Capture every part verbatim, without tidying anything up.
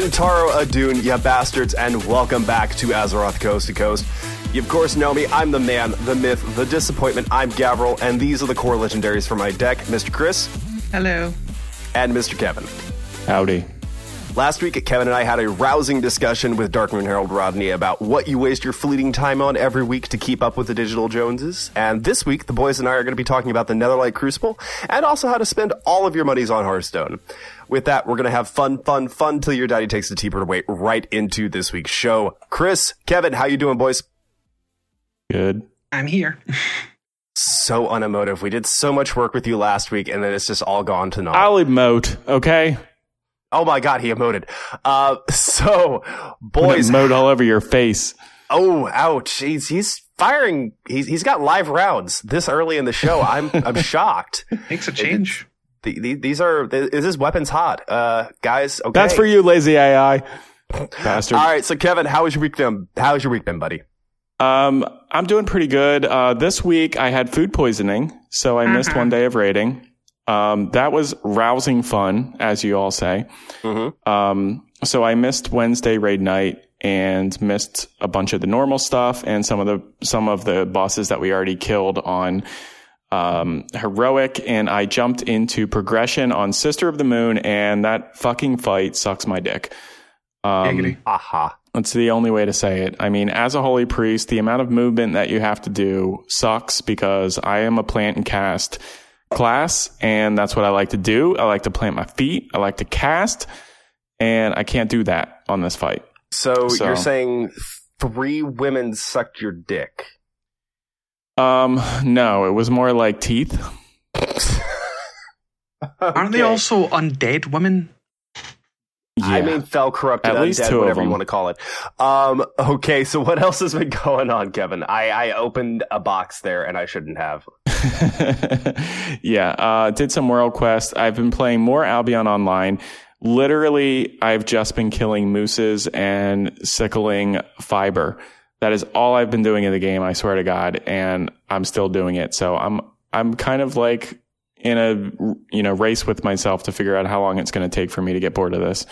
Intaro Adun, ya bastards, and welcome back to Azeroth Coast to Coast. You of course know me, I'm the man, the myth, the disappointment, I'm Gavriil, and these are the core legendaries for my deck, Mister Chris. Hello. And Mister Kevin. Howdy. Last week, Kevin and I had a rousing discussion with Darkmoon Herald Rodney about what you waste your fleeting time on every week to keep up with the digital Joneses. And this week, the boys and I are going to be talking about the Netherlight Crucible and also how to spend all of your monies on Hearthstone. With that, we're going to have fun, fun, fun till your daddy takes the teapot away right into this week's show. Chris, Kevin, how you doing, boys? Good. I'm here. So unemotive. We did so much work with you last week, and then it's just all gone to naught. I'll emote, okay? Oh my God, he emoted. Uh, so, boys, emote all over your face. Oh, ouch! He's he's firing. He's he's got live rounds this early in the show. I'm I'm shocked. Makes a change. It, it, the, the, these are is this weapons hot, uh, guys? Okay, that's for you, lazy A I bastard. All right, so Kevin, how was your week been? How was your week been, buddy? Um, I'm doing pretty good. Uh, this week I had food poisoning, so I uh-huh. missed one day of raiding. Um, that was rousing fun, as you all say. Mm-hmm. Um, so I missed Wednesday raid night and missed a bunch of the normal stuff and some of the some of the bosses that we already killed on um, heroic. And I jumped into progression on Sister of the Moon, and that fucking fight sucks my dick. Um, Aha. That's the only way to say it. I mean, as a holy priest, the amount of movement that you have to do sucks because I am a plant and cast class, and that's what I like to do. I like to plant my feet. I like to cast, and I can't do that on this fight. So, so you're saying three women sucked your dick? Um, no, it was more like teeth. Okay. Aren't they also undead women? Yeah. I mean, fell, corrupted, at least undead, two whatever you want to call it. Um, okay, so what else has been going on, Kevin? I, I opened a box there, and I shouldn't have. yeah, uh, did some world quest. I've been playing more Albion Online. Literally, I've just been killing mooses and sickling fiber. That is all I've been doing in the game, I swear to God, and I'm still doing it. So I'm I'm kind of like in a you know race with myself to figure out how long it's going to take for me to get bored of this.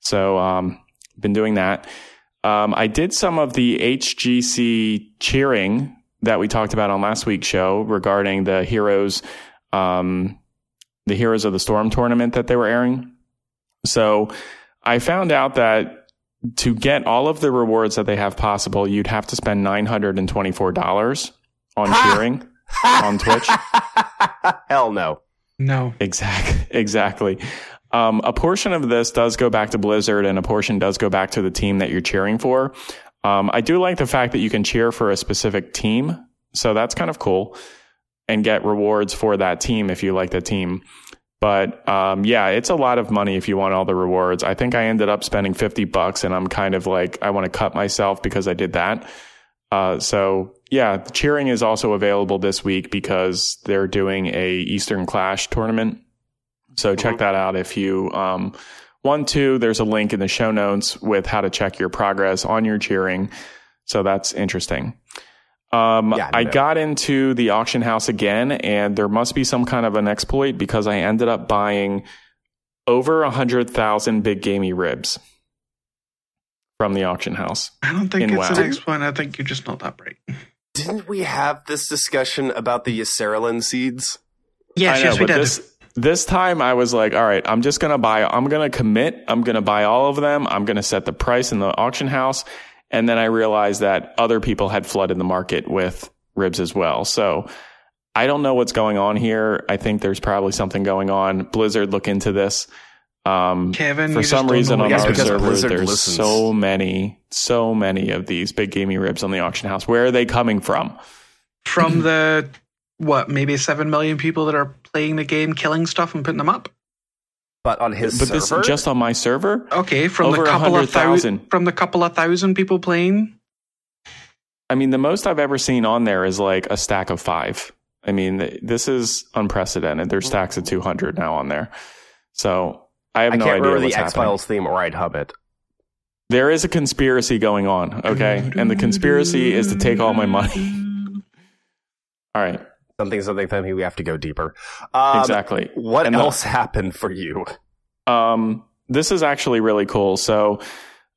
So um, been doing that. Um, I did some of the H G C cheering that we talked about on last week's show regarding the Heroes, um, the Heroes of the Storm tournament that they were airing. So I found out that to get all of the rewards that they have possible, you'd have to spend nine hundred twenty-four dollars on ha! cheering on Twitch. Hell no. No. Exactly. Exactly. Um, a portion of this does go back to Blizzard, and a portion does go back to the team that you're cheering for. Um, I do like the fact that you can cheer for a specific team, so that's kind of cool, and get rewards for that team if you like that team. But um, yeah, it's a lot of money if you want all the rewards. I think I ended up spending fifty bucks, and I'm kind of like, I want to cut myself because I did that. Uh, so yeah, cheering is also available this week because they're doing a Eastern Clash tournament. So mm-hmm. check that out if you... Um, One, two, there's a link in the show notes with how to check your progress on your cheering. So that's interesting. Um, yeah, I, I got into the auction house again, and there must be some kind of an exploit because I ended up buying over one hundred thousand big gamey ribs from the auction house. I don't think it's WoW. An exploit. I think you're just not that bright. Didn't we have this discussion about the Yserilan seeds? Yes, I yes, know, we did. This, This time I was like, all right, I'm just going to buy, I'm going to commit. I'm going to buy all of them. I'm going to set the price in the auction house. And then I realized that other people had flooded the market with ribs as well. So I don't know what's going on here. I think there's probably something going on. Blizzard, look into this. Um, Kevin, for some reason on our server, there's listens. so many, so many of these big gamey ribs on the auction house. Where are they coming from? From the, what, maybe seven million people that are playing the game, killing stuff, and putting them up. But on his but server? This, just on my server? Okay, from Over the couple of thousand from the couple of thousand people playing. I mean, the most I've ever seen on there is like a stack of five. I mean, this is unprecedented. There's stacks of two hundred now on there. So I have I no idea what's happening. I can't remember the X-Files theme or I'd hub it. There is a conspiracy going on, okay? And the conspiracy is to take all my money. All right. Something, something, something, we have to go deeper. Um, exactly. What and else the, happened for you? Um, this is actually really cool. So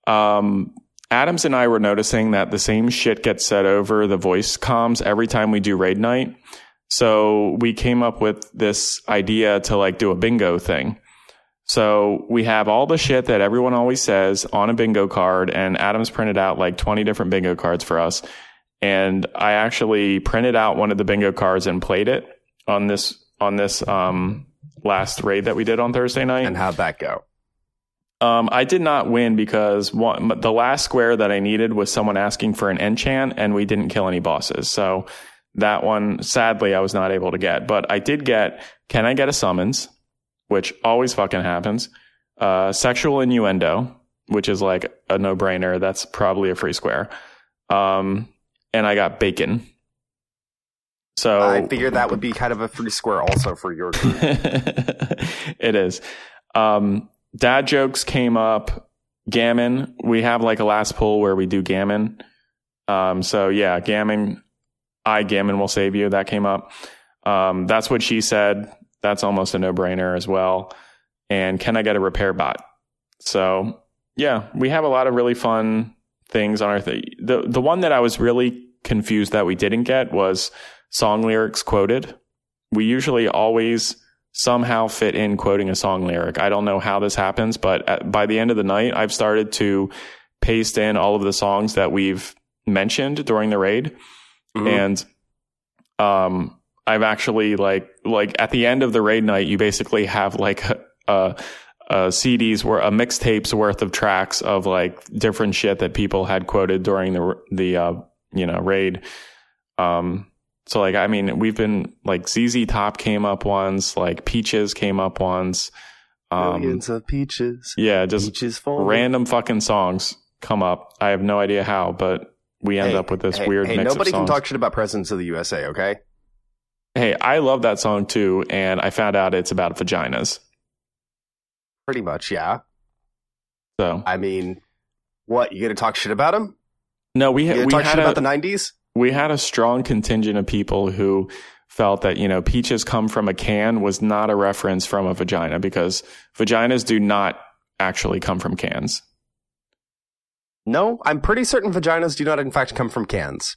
um, Adams and I were noticing that the same shit gets said over the voice comms every time we do raid night. So we came up with this idea to like do a bingo thing. So we have all the shit that everyone always says on a bingo card, and Adam's printed out like twenty different bingo cards for us. And I actually printed out one of the bingo cards and played it on this on this um, last raid that we did on Thursday night. And how'd that go? Um, I did not win because one, the last square that I needed was someone asking for an enchant, and we didn't kill any bosses. So that one, sadly, I was not able to get. But I did get, can I get a summons? Which always fucking happens. Uh, sexual innuendo, which is like a no-brainer. That's probably a free square. Um, and I got bacon. So I figured that would be kind of a free square also for your group. It is. Um, dad jokes came up. Gammon. We have like a last pull where we do gammon. Um, so yeah, gammon. I gammon will save you. That came up. Um, that's what she said. That's almost a no-brainer as well. And can I get a repair bot? So yeah, we have a lot of really fun things on our thing. The, the one that I was really confused that we didn't get was song lyrics quoted. We usually always somehow fit in quoting a song lyric. I don't know how this happens, but at, by the end of the night, I've started to paste in all of the songs that we've mentioned during the raid. Mm-hmm. And, um, I've actually like like at the end of the raid night, you basically have like a, a, a C Ds where a mixtape's worth of tracks of like different shit that people had quoted during the the uh, you know raid. Um, so like I mean we've been like Z Z Top came up once, like Peaches came up once. Um, Millions of peaches. Yeah, just peaches random fucking songs come up. I have no idea how, but we end hey, up with this hey, weird hey, mix of songs. Nobody can talk shit about Presidents of the U S A, okay? Hey, I love that song too, and I found out it's about vaginas. Pretty much, yeah. So, I mean, what, you gonna talk shit about them? No, we, ha- we talk had shit a, about the nineties. We had a strong contingent of people who felt that, you know, peaches come from a can was not a reference from a vagina, because vaginas do not actually come from cans. No, I'm pretty certain vaginas do not, in fact, come from cans.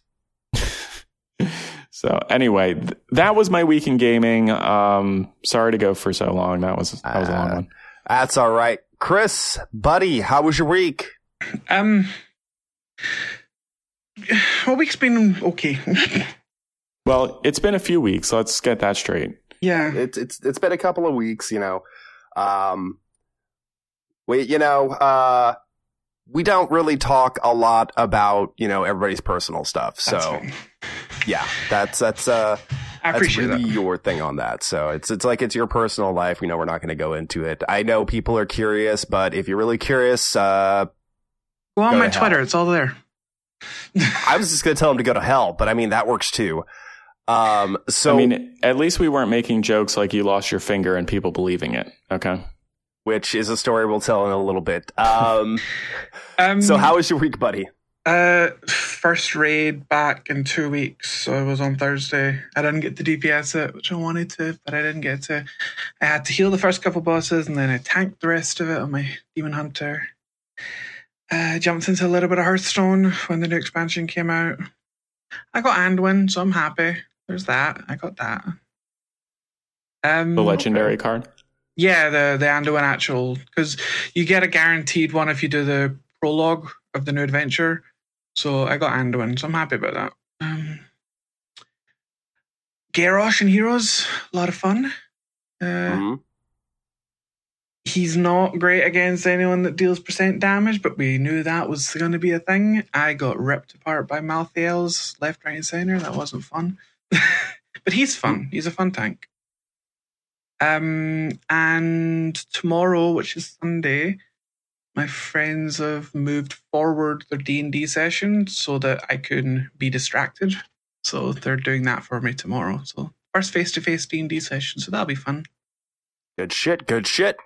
So anyway, th- that was my week in gaming. Um, sorry to go for so long. That was that was uh, a long one. That's all right. Chris, buddy, how was your week? Um, my week's been okay. Well, it's been a few weeks. Let's get that straight. Yeah, it's it's it's been a couple of weeks. You know, um, we you know uh, we don't really talk a lot about you know everybody's personal stuff. So. That's right. Yeah, that's that's uh, I that's really that. your thing on that. So it's it's like it's your personal life. We know we're not going to go into it. I know people are curious, but if you're really curious, uh, go on my Twitter. It's all there. I was just going to tell them to go to hell, but I mean that works too. Um, so I mean, at least we weren't making jokes like you lost your finger and people believing it. Okay, which is a story we'll tell in a little bit. Um, um so how was your week, buddy? Uh, first raid back in two weeks, so it was on Thursday. I didn't get to D P S it, which I wanted to, but I didn't get to. I had to heal the first couple bosses, and then I tanked the rest of it on my Demon Hunter. Uh, jumped into a little bit of Hearthstone when the new expansion came out. I got Anduin, so I'm happy. There's that. I got that. Um, the legendary card? Yeah, the, the Anduin actual, because you get a guaranteed one if you do the prologue of the new adventure. So I got Anduin, so I'm happy about that. Um, Garrosh and Heroes, a lot of fun. Uh, mm-hmm. He's not great against anyone that deals percent damage, but we knew that was going to be a thing. I got ripped apart by Malthiel's left, right, and center. That wasn't fun. But he's fun. He's a fun tank. Um, and tomorrow, which is Sunday, my friends have moved forward their D and D session so that I couldn't be distracted. So they're doing that for me tomorrow. So first face-to-face D and D session, so that'll be fun. Good shit, good shit.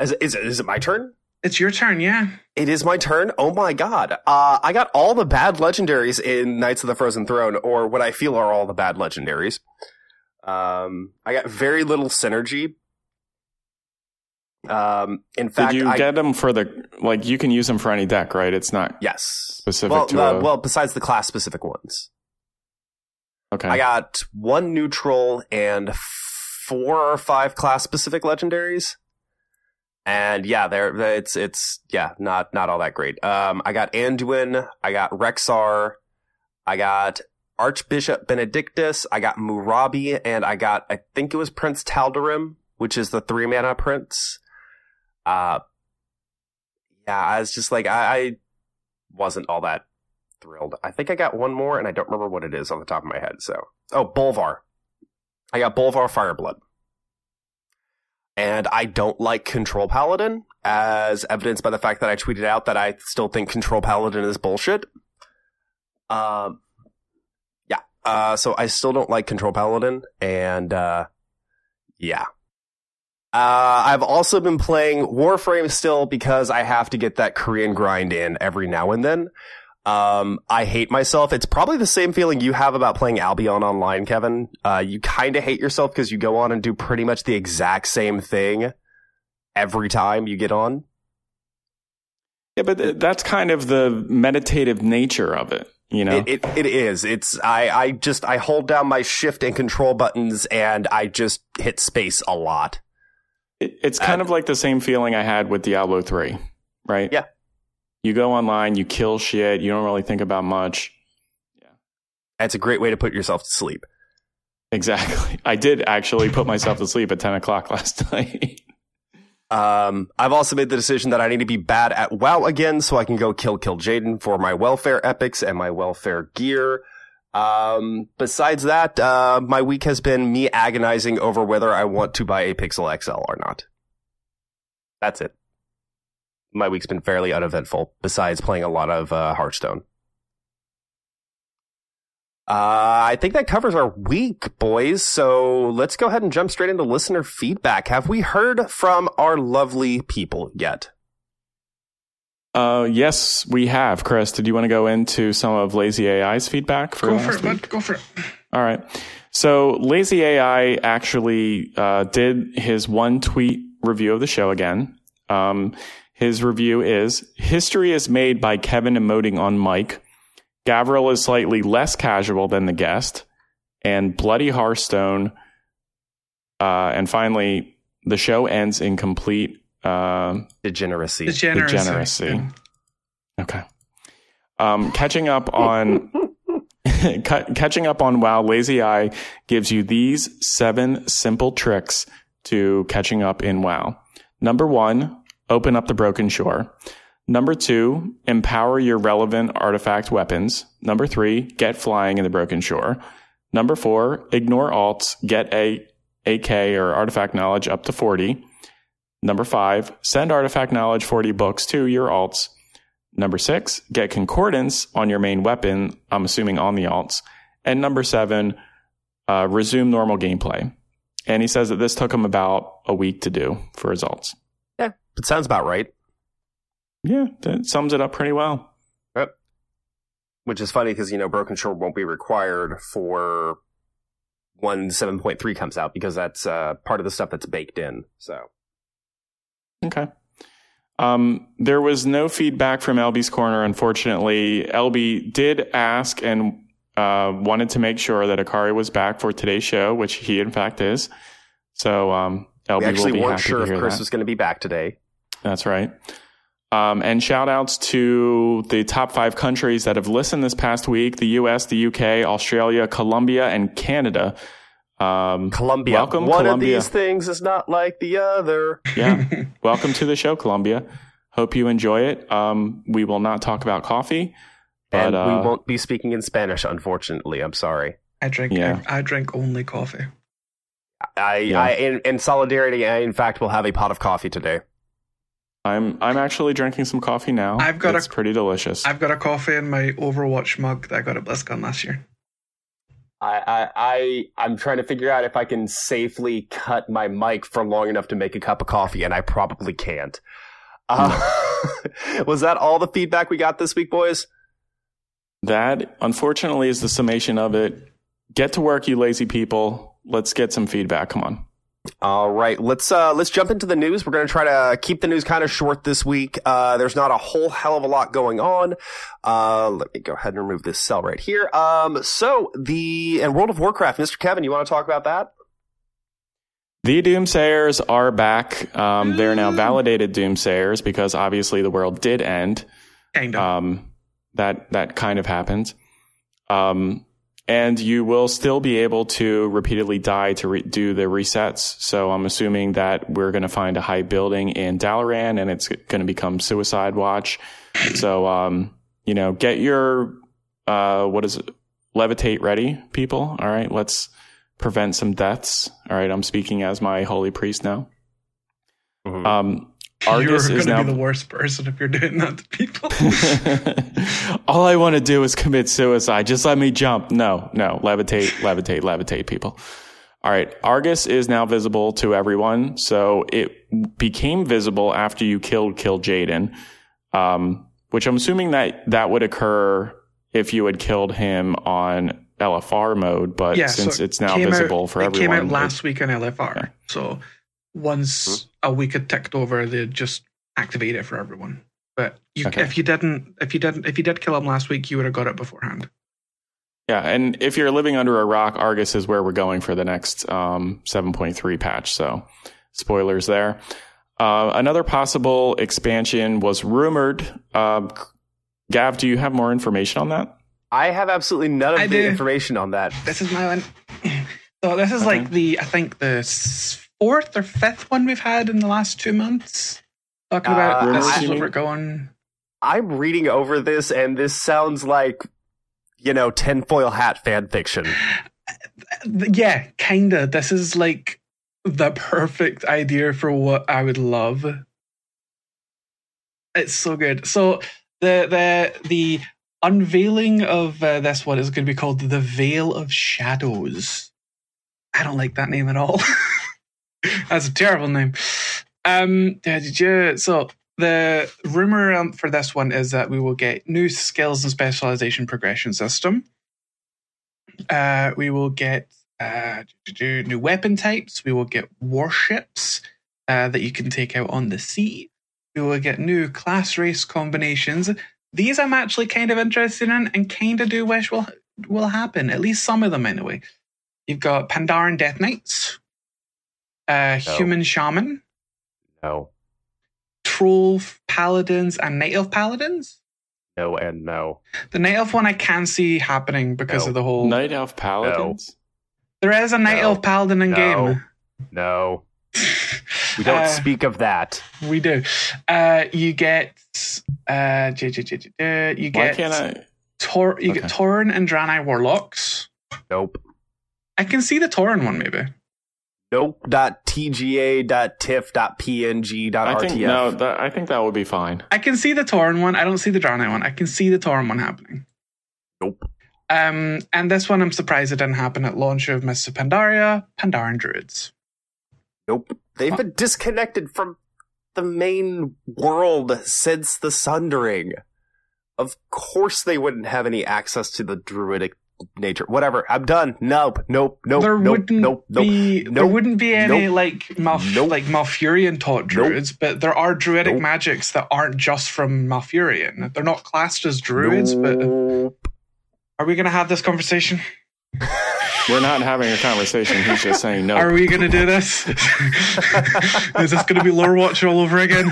Is it, is it, is it my turn? It's your turn, yeah. It is my turn? Oh my god. Uh, I got all the bad legendaries in Knights of the Frozen Throne, or what I feel are all the bad legendaries. Um, I got very little synergy. Um, in fact, did you I, get them for the like? You can use them for any deck, right? It's not yes specific well, to uh, a... well, besides the class specific ones. Okay, I got one neutral and four or five class specific legendaries, and yeah, they're it's it's yeah not not all that great. Um, I got Anduin, I got Rexar, I got Archbishop Benedictus, I got Murabi, and I got I think it was Prince Tal'Darim, which is the three mana prince. Uh, yeah, I was just like, I, I wasn't all that thrilled. I think I got one more, and I don't remember what it is on the top of my head. So, oh, Bolvar. I got Bolvar Fireblood. And I don't like Control Paladin, as evidenced by the fact that I tweeted out that I still think Control Paladin is bullshit. Um, yeah, uh, so I still don't like Control Paladin, and, uh, yeah. Uh, I've also been playing Warframe still because I have to get that Korean grind in every now and then. Um, I hate myself. It's probably the same feeling you have about playing Albion Online, Kevin. Uh, you kind of hate yourself because you go on and do pretty much the exact same thing every time you get on. Yeah, but that's kind of the meditative nature of it. You know, it, it, it is. It's I, I just I hold down my shift and control buttons and I just hit space a lot. It's kind of like the same feeling I had with Diablo three, right? Yeah. You go online, you kill shit, you don't really think about much. Yeah. That's a great way to put yourself to sleep. Exactly. I did actually put myself to sleep at ten o'clock last night. um, I've also made the decision that I need to be bad at WoW again so I can go kill Kil'jaeden for my welfare epics and my welfare gear. Um, besides that, uh, my week has been me agonizing over whether I want to buy a Pixel X L or not. That's it. My week's been fairly uneventful, besides playing a lot of, uh, Hearthstone. Uh, I think that covers our week, boys, so let's go ahead and jump straight into listener feedback. Have we heard from our lovely people yet? Uh, yes, we have. Chris, did you want to go into some of Lazy A I's feedback? For go for it, bud. Go for it. All right. So Lazy A I actually uh, did his one tweet review of the show again. Um, his review is, history is made by Kevin emoting on mic. Gavriil is slightly less casual than the guest. And bloody Hearthstone. Uh, and finally, the show ends in complete... Uh, degeneracy. Degeneracy. Degeneracy. Okay. Um, catching up on catching up on WoW, Lazy Eye gives you these seven simple tricks to catching up in WoW. Number one, open up the Broken Shore. Number two, empower your relevant artifact weapons. Number three, get flying in the Broken Shore. Number four, ignore alts, get a A K or artifact knowledge up to forty. Number five, send Artifact Knowledge forty books to your alts. Number six, get Concordance on your main weapon, I'm assuming on the alts. And number seven, uh, resume normal gameplay. And he says that this took him about a week to do for his alts. Yeah, that sounds about right. Yeah, that sums it up pretty well. Yep. Which is funny because, you know, Broken Shore won't be required for when seven point three comes out because that's uh, part of the stuff that's baked in, so... Okay. Um, there was no feedback from L B's Corner, unfortunately. L B did ask and uh, wanted to make sure that Akari was back for today's show, which he, in fact, is. So, um, L B will be happy to hear that. We actually weren't sure if Chris was going to be back today. That's right. Um, and shout-outs to the top five countries that have listened this past week, the U S, the U K, Australia, Colombia, and Canada. Um, Colombia. Welcome, One Colombia. Of these things is not like the other. Yeah. Welcome to the show, Colombia. Hope you enjoy it. Um, we will not talk about coffee. But, and we uh, won't be speaking in Spanish, unfortunately. I'm sorry. I drink yeah. I, I drink only coffee. I, yeah. I in, in solidarity, I, in fact, will have a pot of coffee today. I'm I'm actually drinking some coffee now. I've got it's a, pretty delicious. I've got a coffee in my Overwatch mug that I got at BlizzCon last year. I, I, I, I'm trying to figure out if I can safely cut my mic for long enough to make a cup of coffee, and I probably can't. Uh, was that all the feedback we got this week, boys? That, unfortunately, is the summation of it. Get to work, you lazy people. Let's get some feedback. Come on. All right, let's uh, let's jump into the news. We're going to try to keep the news kind of short this week. Uh, there's not a whole hell of a lot going on. Uh, let me go ahead and remove this cell right here. Um, so the and World of Warcraft, Mister Kevin, you want to talk about that? The Doomsayers are back. Um, they're now validated Doomsayers because obviously the world did end. Dang um, that that kind of happened. Um, and you will still be able to repeatedly die to re- do the resets. So I'm assuming that we're going to find a high building in Dalaran and it's going to become Suicide Watch. So, um, you know, get your, uh, what is it? Levitate ready, people. All right, let's prevent some deaths. All right, I'm speaking as my holy priest now. Mm-hmm. Um, Argus you're is gonna now be the worst person if you're doing that to people. All I want to do is commit suicide. Just let me jump. No, no, levitate, levitate, levitate, people. All right, Argus is now visible to everyone. So it became visible after you killed Kil'jaeden, um, which I'm assuming that that would occur if you had killed him on L F R mode, but yeah, since so it's now visible out, for it everyone. It came out last it, week on L F R. Yeah. So once a week had ticked over, they just activate it for everyone. But you, okay. if you didn't, if you didn't, if you did kill him last week, you would have got it beforehand. Yeah, and if you're living under a rock, Argus is where we're going for the next um, seven point three patch. So spoilers there. Uh, another possible expansion was rumored. Uh, Gav, do you have more information on that? I have absolutely none of I the do. information on that. This is my one. So this is okay. like the, I think the fourth or fifth one we've had in the last two months. Talking about uh, this is where we're going. I'm reading over this and this sounds like, you know, tinfoil hat fan fiction. Yeah, kind of. This is like the perfect idea for what I would love. It's so good. So the, the, the, unveiling of uh, this one is going to be called The Veil of Shadows. I don't like that name at all. That's a terrible name. Um, so the rumor for this one is that we will get new skills and specialization progression system. Uh, we will get uh, new weapon types. We will get warships uh, that you can take out on the sea. We will get new class race combinations. These I'm actually kind of interested in and kind of do wish will will happen. At least some of them, anyway. You've got Pandaren Death Knights. Uh, no. Human Shaman. No. Troll Paladins and Night Elf Paladins. No and no. The Night Elf one I can see happening because no. of the whole... Night Elf Paladins? No. There is a Night no. Elf Paladin in no. game. No. We don't uh, speak of that. We do. Uh, you get... Uh, j- j- j- j- uh, you get Tor- you okay. get Tauren and Draenei Warlocks. Nope. I can see the Tauren one maybe. Nope. .tga.tiff.png.rtf. I think, no, that, I think that would be fine. I can see the Tauren one. I don't see the Draenei one. I can see the Tauren one happening. Nope. Um, and this one, I'm surprised it didn't happen at launch of Mists of Pandaria, Pandaren Druids. Nope. They've oh. been disconnected from the main world since the Sundering. Of course they wouldn't have any access to the druidic nature. Whatever. I'm done. Nope. Nope. Nope. There nope. Wouldn't nope. Be, nope. There wouldn't be any nope. like Malf- nope. like Malfurion taught druids, nope. but there are druidic nope. magics that aren't just from Malfurion. They're not classed as druids, nope. but are we gonna have this conversation? We're not having a conversation. He's just saying no. Are we going to do this? Is this going to be Lore Watch all over again?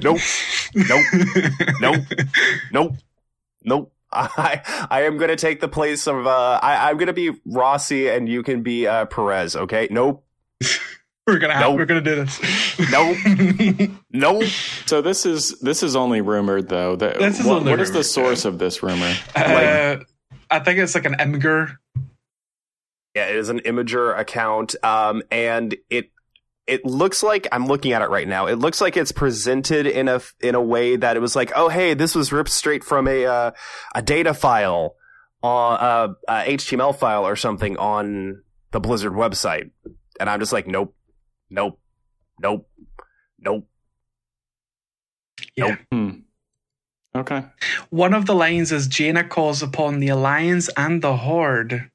Nope. Nope. Nope. Nope. Nope. I I am going to take the place of... Uh, I, I'm going to be Rossi and you can be uh, Perez, okay? Nope. We're going to nope. We're gonna do this. Nope. Nope. So this is this is only rumored, though. That, this is what only what rumored, is the source yeah. of this rumor? Uh, like, I think it's like an Emger... Yeah, it is an Imager account, um, and it it looks like I'm looking at it right now. It looks like it's presented in a in a way that it was like, oh hey, this was ripped straight from a uh, a data file, uh, uh, uh, H T M L file or something on the Blizzard website, and I'm just like, nope, nope, nope, nope, yeah. nope. Hmm. Okay. One of the lines is Jaina calls upon the Alliance and the Horde.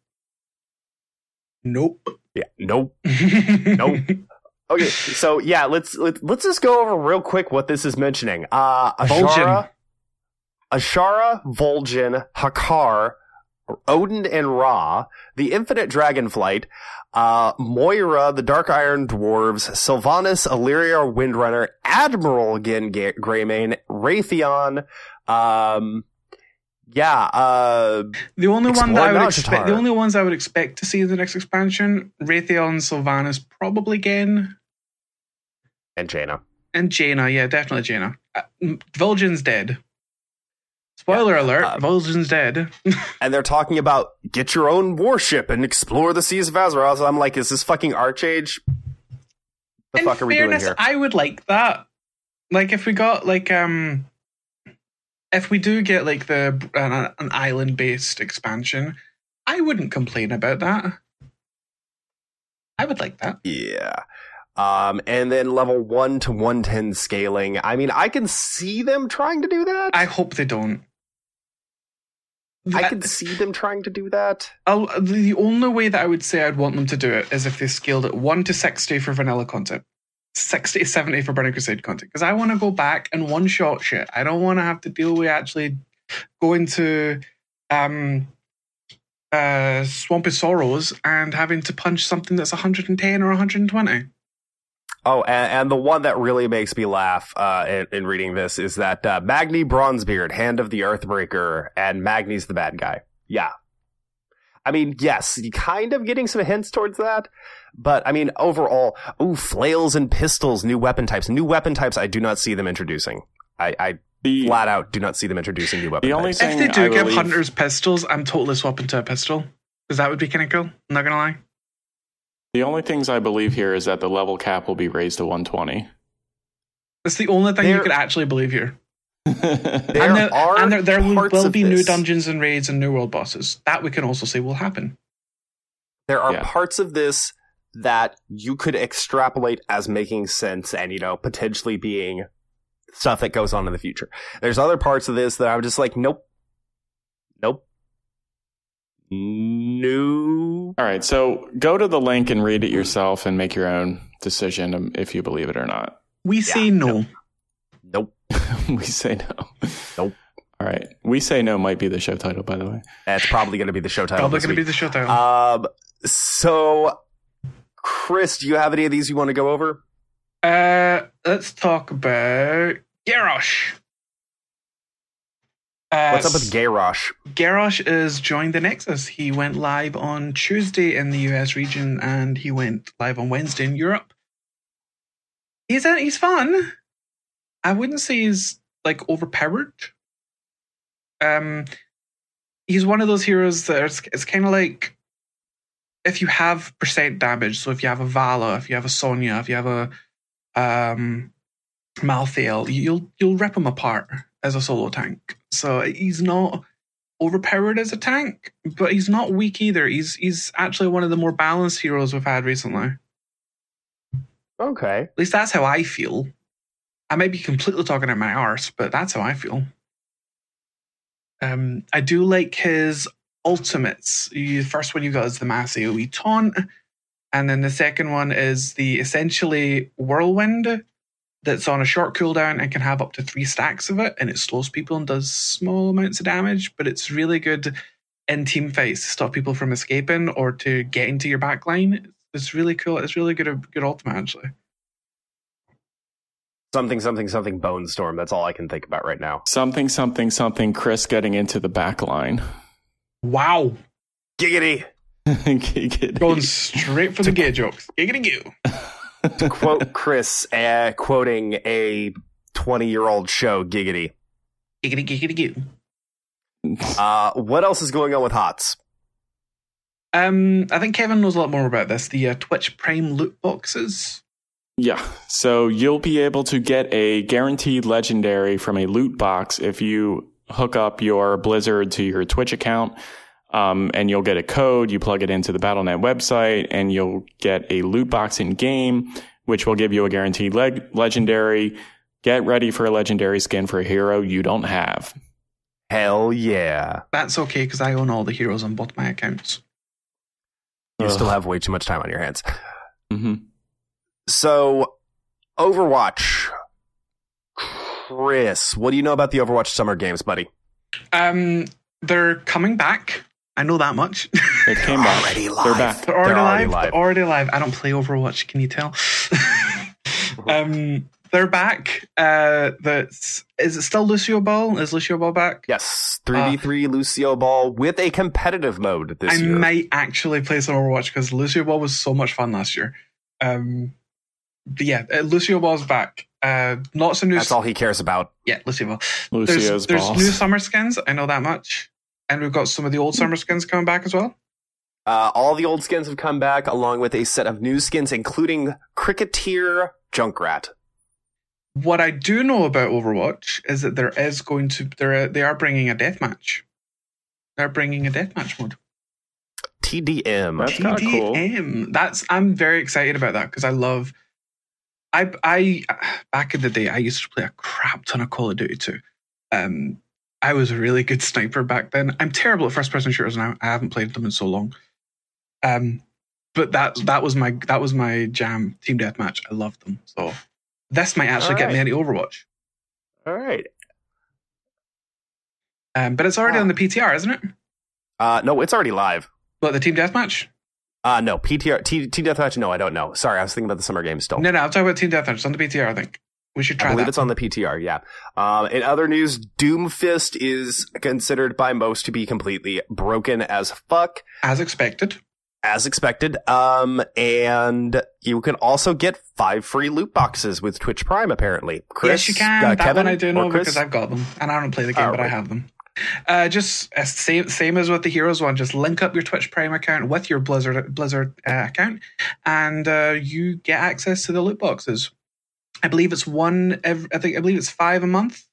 Nope. Yeah. Nope. Nope. Okay. So yeah, let's let, let's just go over real quick what this is mentioning. Uh, Azshara, Azshara, Vol'jin, Hakkar, Odin and Ra, the Infinite Dragonflight, uh, Moira, the Dark Iron Dwarves, Sylvanas, Illyria, Windrunner, Admiral again, Greymane, Raytheon. Um, yeah. Uh, the only one that I would expect, the only ones I would expect to see in the next expansion: Raytheon, Sylvanas, probably Gen, and Jaina. And Jaina, yeah, definitely Jaina. Uh, Vol'jin's dead. Spoiler yeah. alert, uh, Vol'jin's dead. And they're talking about get your own warship and explore the seas of Azeroth. So I'm like, is this fucking Archage? The In fuck are fairness, we doing here? I would like that. Like, if we got, like, um... if we do get, like, the uh, an island-based expansion, I wouldn't complain about that. I would like that. Yeah. Um, and then level one to one ten scaling. I mean, I can see them trying to do that. I hope they don't. That, I can see them trying to do that. I'll, the only way that I would say I'd want them to do it is if they scaled it one to sixty for vanilla content, sixty to seventy for Burning Crusade content. Because I want to go back and one-shot shit. I don't want to have to deal with actually going to um, uh, Swamp of Sorrows and having to punch something that's one hundred ten or one hundred twenty. Oh, and, and the one that really makes me laugh uh, in, in reading this is that uh, Magni Bronzebeard, Hand of the Earthbreaker, and Magni's the bad guy. Yeah. I mean, yes, you kind of getting some hints towards that, but I mean, overall, ooh, flails and pistols, new weapon types. New weapon types I do not see them introducing. I, I the, flat out do not see them introducing new weapon the only types. Thing if they do I give believe... hunters pistols, I'm totally swapping to a pistol, because that would be kind of cool. I'm not going to lie. The only things I believe here is that the level cap will be raised to one twenty. That's the only thing there, you could actually believe here. there and there, are and there, there will be new dungeons and raids and new world bosses. That we can also say will happen. There are yeah. parts of this that you could extrapolate as making sense and, you know, potentially being stuff that goes on in the future. There's other parts of this that I'm just like, nope. Nope. No. All right, so go to the link and read it yourself and make your own decision if you believe it or not. We say yeah, no. Nope. We say no. Nope. All right. We say no might be the show title, by the way. That's probably going to be the show title. Probably going to be the show title. Um, so, Chris, do you have any of these you want to go over? Uh, let's talk about Garrosh. Uh, What's up with Garrosh? Garrosh has joined the Nexus. He went live on Tuesday in the U S region, and he went live on Wednesday in Europe. He's a, he's fun. I wouldn't say he's like overpowered. Um, he's one of those heroes that it's, it's kind of like if you have percent damage. So if you have a Vala, if you have a Sonya, if you have a um, Malthael, you'll you'll rip them apart as a solo tank. So he's not overpowered as a tank, but he's not weak either. He's he's actually one of the more balanced heroes we've had recently. Okay. At least that's how I feel. I may be completely talking out my arse, but that's how I feel. Um, I do like his ultimates. The first one you got is the mass AoE taunt, and then the second one is the essentially whirlwind that's on a short cooldown and can have up to three stacks of it, and it slows people and does small amounts of damage, but it's really good in team fights to stop people from escaping or to get into your backline. It's really cool. It's really good, good ultimate, actually. Something, something, something, Bone Storm. That's all I can think about right now. Something, something, something, Chris getting into the backline. Wow. Giggity. Giggity. Going straight for the gay jokes. Giggity goo. To quote Chris, uh, quoting a twenty-year-old show, giggity. Giggity, giggity, goo. Uh, what else is going on with HOTS? Um, I think Kevin knows a lot more about this. The uh, Twitch Prime loot boxes. Yeah, so you'll be able to get a guaranteed legendary from a loot box if you hook up your Blizzard to your Twitch account. Um, and you'll get a code, you plug it into the Battle dot net website, and you'll get a loot box in-game, which will give you a guaranteed leg- legendary. Get ready for a legendary skin for a hero you don't have. Hell yeah. That's okay, because I own all the heroes on both my accounts. You Ugh. still have way too much time on your hands. Mm-hmm. So, Overwatch. Chris, what do you know about the Overwatch Summer Games, buddy? Um, they're coming back. I know that much. They came back. Already live. They're back. They're already, they're already live. live. They're already live. I don't play Overwatch. Can you tell? um, they're back. Uh, that's is it still Lucio Ball? Is Lucio Ball back? Yes, three v three uh, Lucio Ball with a competitive mode this I year. I might actually play some Overwatch because Lucio Ball was so much fun last year. Um, but yeah, uh, Lucio Ball's back. Uh, lots of new. That's all he cares about. Yeah, Lucio Ball. Lucio's There's, balls. there's new summer skins. I know that much. And we've got some of the old summer skins coming back as well. Uh, all the old skins have come back, along with a set of new skins, including Cricketeer Junkrat. What I do know about Overwatch is that there is going to there they are bringing a deathmatch. They're bringing a deathmatch mode. T D M. That's kind of cool. T D M. That's I'm very excited about that because I love. I I back in the day I used to play a crap ton of Call of Duty two. Um. I was a really good sniper back then. I'm terrible at first-person shooters now. I haven't played them in so long. Um, but that that was my that was my jam. Team Deathmatch. I loved them. So this might actually right. get me into Overwatch. All right. Um, but it's already ah. on the P T R, isn't it? Uh, no, it's already live. What, the Team Deathmatch? Uh, no, P T R. T, Team Deathmatch? No, I don't know. Sorry, I was thinking about the Summer Games still. No, no, I'm talking about Team Deathmatch. It's on the P T R, I think. We should try I believe that. It's on the P T R, yeah. Um, in other news, Doomfist is considered by most to be completely broken as fuck. As expected. As expected. Um, and you can also get five free loot boxes with Twitch Prime, apparently. Chris, yes, you can. Uh, that Kevin, one I do know Chris? Because I've got them. And I don't play the game, All but right. I have them. Uh, just uh, same same as with the Heroes one. Just link up your Twitch Prime account with your Blizzard, Blizzard uh, account, and uh, you get access to the loot boxes. I believe it's one. Every, I think I believe it's five a month,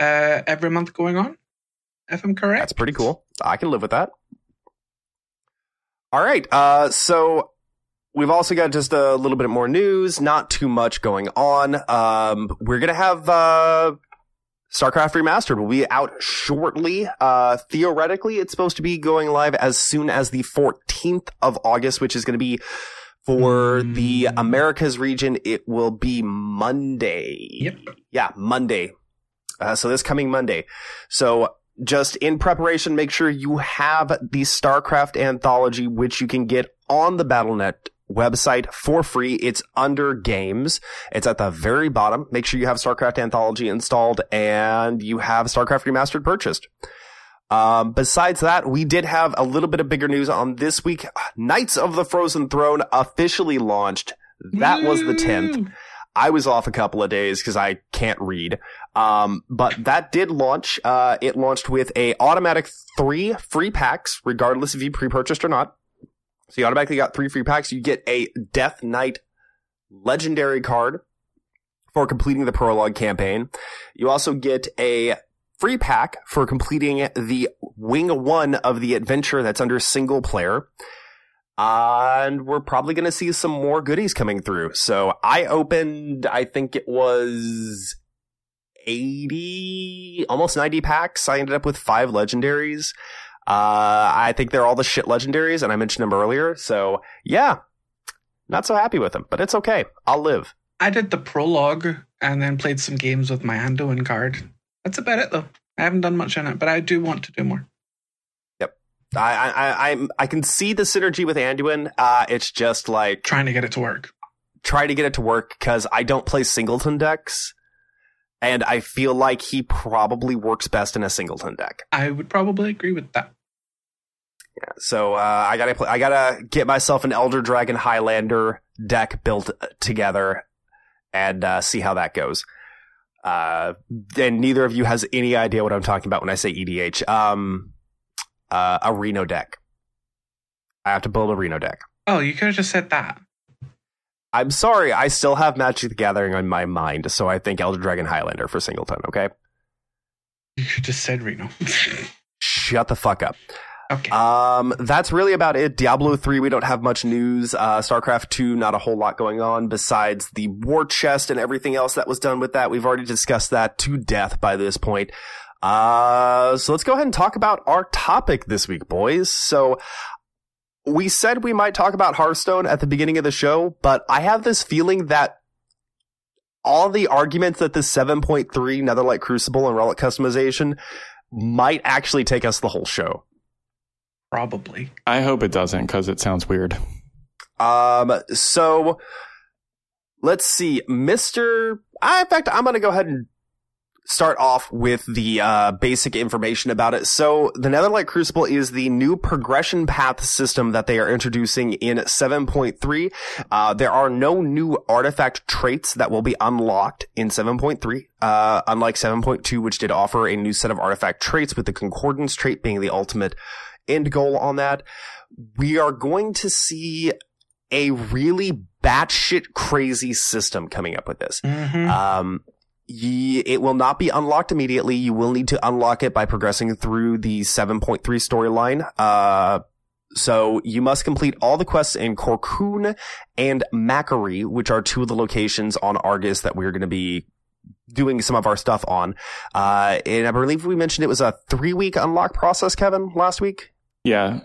uh, every month going on. If I'm correct, that's pretty cool. I can live with that. All right. Uh, so we've also got just a little bit more news. Not too much going on. Um, we're gonna have uh, StarCraft Remastered will be out shortly. Uh, theoretically, it's supposed to be going live as soon as the fourteenth of August, which is going to be. For the Americas region, it will be Monday. Yep. Yeah, Monday. Uh, so this coming Monday. So just in preparation, make sure you have the StarCraft Anthology, which you can get on the battle dot net website for free. It's under games. It's at the very bottom. Make sure you have StarCraft Anthology installed and you have StarCraft Remastered purchased. Um, besides that, we did have a little bit of bigger news on this week. Knights of the Frozen Throne officially launched. That was the tenth. I was off a couple of days because I can't read. Um, but that did launch. Uh, it launched with a automatic three free packs, regardless if you pre-purchased or not. So you automatically got three free packs. You get a Death Knight legendary card for completing the prologue campaign. You also get a free pack for completing the wing one of the adventure that's under single player. And we're probably going to see some more goodies coming through. So I opened, I think it was eighty, almost ninety packs. I ended up with five legendaries. Uh, I think they're all the shit legendaries, and I mentioned them earlier. So yeah, not so happy with them, but it's okay. I'll live. I did the prologue and then played some games with my Anduin card. That's about it, though. I haven't done much on it, but I do want to do more. Yep. I I I, I can see the synergy with Anduin. Uh, it's just like... Trying to get it to work. Trying to get it to work, because I don't play singleton decks, and I feel like he probably works best in a singleton deck. I would probably agree with that. Yeah, so uh, I gotta play, I gotta get myself an Elder Dragon Highlander deck built together and uh, see how that goes. Uh, and neither of you has any idea what I'm talking about when I say E D H. Um, uh, a Reno deck. I have to build a Reno deck. Oh, you could have just said that. I'm sorry. I still have Magic the Gathering on my mind, so I think Elder Dragon Highlander for singleton, okay? You should just said Reno. Shut the fuck up. Okay. Um, that's really about it. Diablo three, we don't have much news. Uh, StarCraft two, not a whole lot going on besides the war chest and everything else that was done with that. We've already discussed that to death by this point. Uh, so let's go ahead and talk about our topic this week, boys. So we said we might talk about Hearthstone at the beginning of the show, but I have this feeling that all the arguments that this seven point three Netherlight Crucible and Relic customization might actually take us the whole show. Probably. I hope it doesn't, because it sounds weird. Um. So, let's see. Mister I, in fact, I'm going to go ahead and start off with the uh, basic information about it. So the Netherlight Crucible is the new progression path system that they are introducing in seven point three. Uh, there are no new artifact traits that will be unlocked in seven point three, uh, unlike seven point two, which did offer a new set of artifact traits, with the Concordance trait being the ultimate end goal on that. We are going to see a really batshit crazy system coming up with this. Mm-hmm. Um, It will not be unlocked immediately. You will need to unlock it by progressing through the seven point three storyline. Uh, so you must complete all the quests in Corcoon and Macquarie, which are two of the locations on Argus that we're going to be doing some of our stuff on. Uh, and I believe we mentioned it was a three-week unlock process, Kevin, last week? Yeah.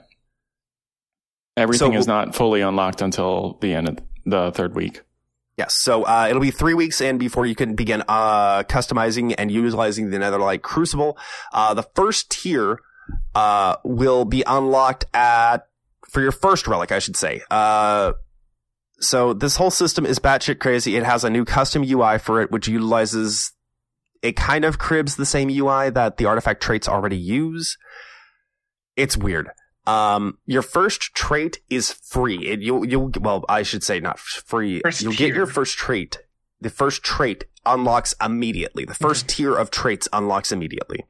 Everything so, is not fully unlocked until the end of the third week. Yes, so uh, it'll be three weeks in before you can begin uh, customizing and utilizing the Netherlight Crucible. Uh, the first tier uh, will be unlocked at for your first relic, I should say. Uh, so this whole system is batshit crazy. It has a new custom U I for it, which utilizes it kind of cribs the same U I that the artifact traits already use. It's weird. Um, your first trait is free. It, you, you, well, I should say not free. First You'll tier. get your first trait. The first trait unlocks immediately. The first okay. tier of traits unlocks immediately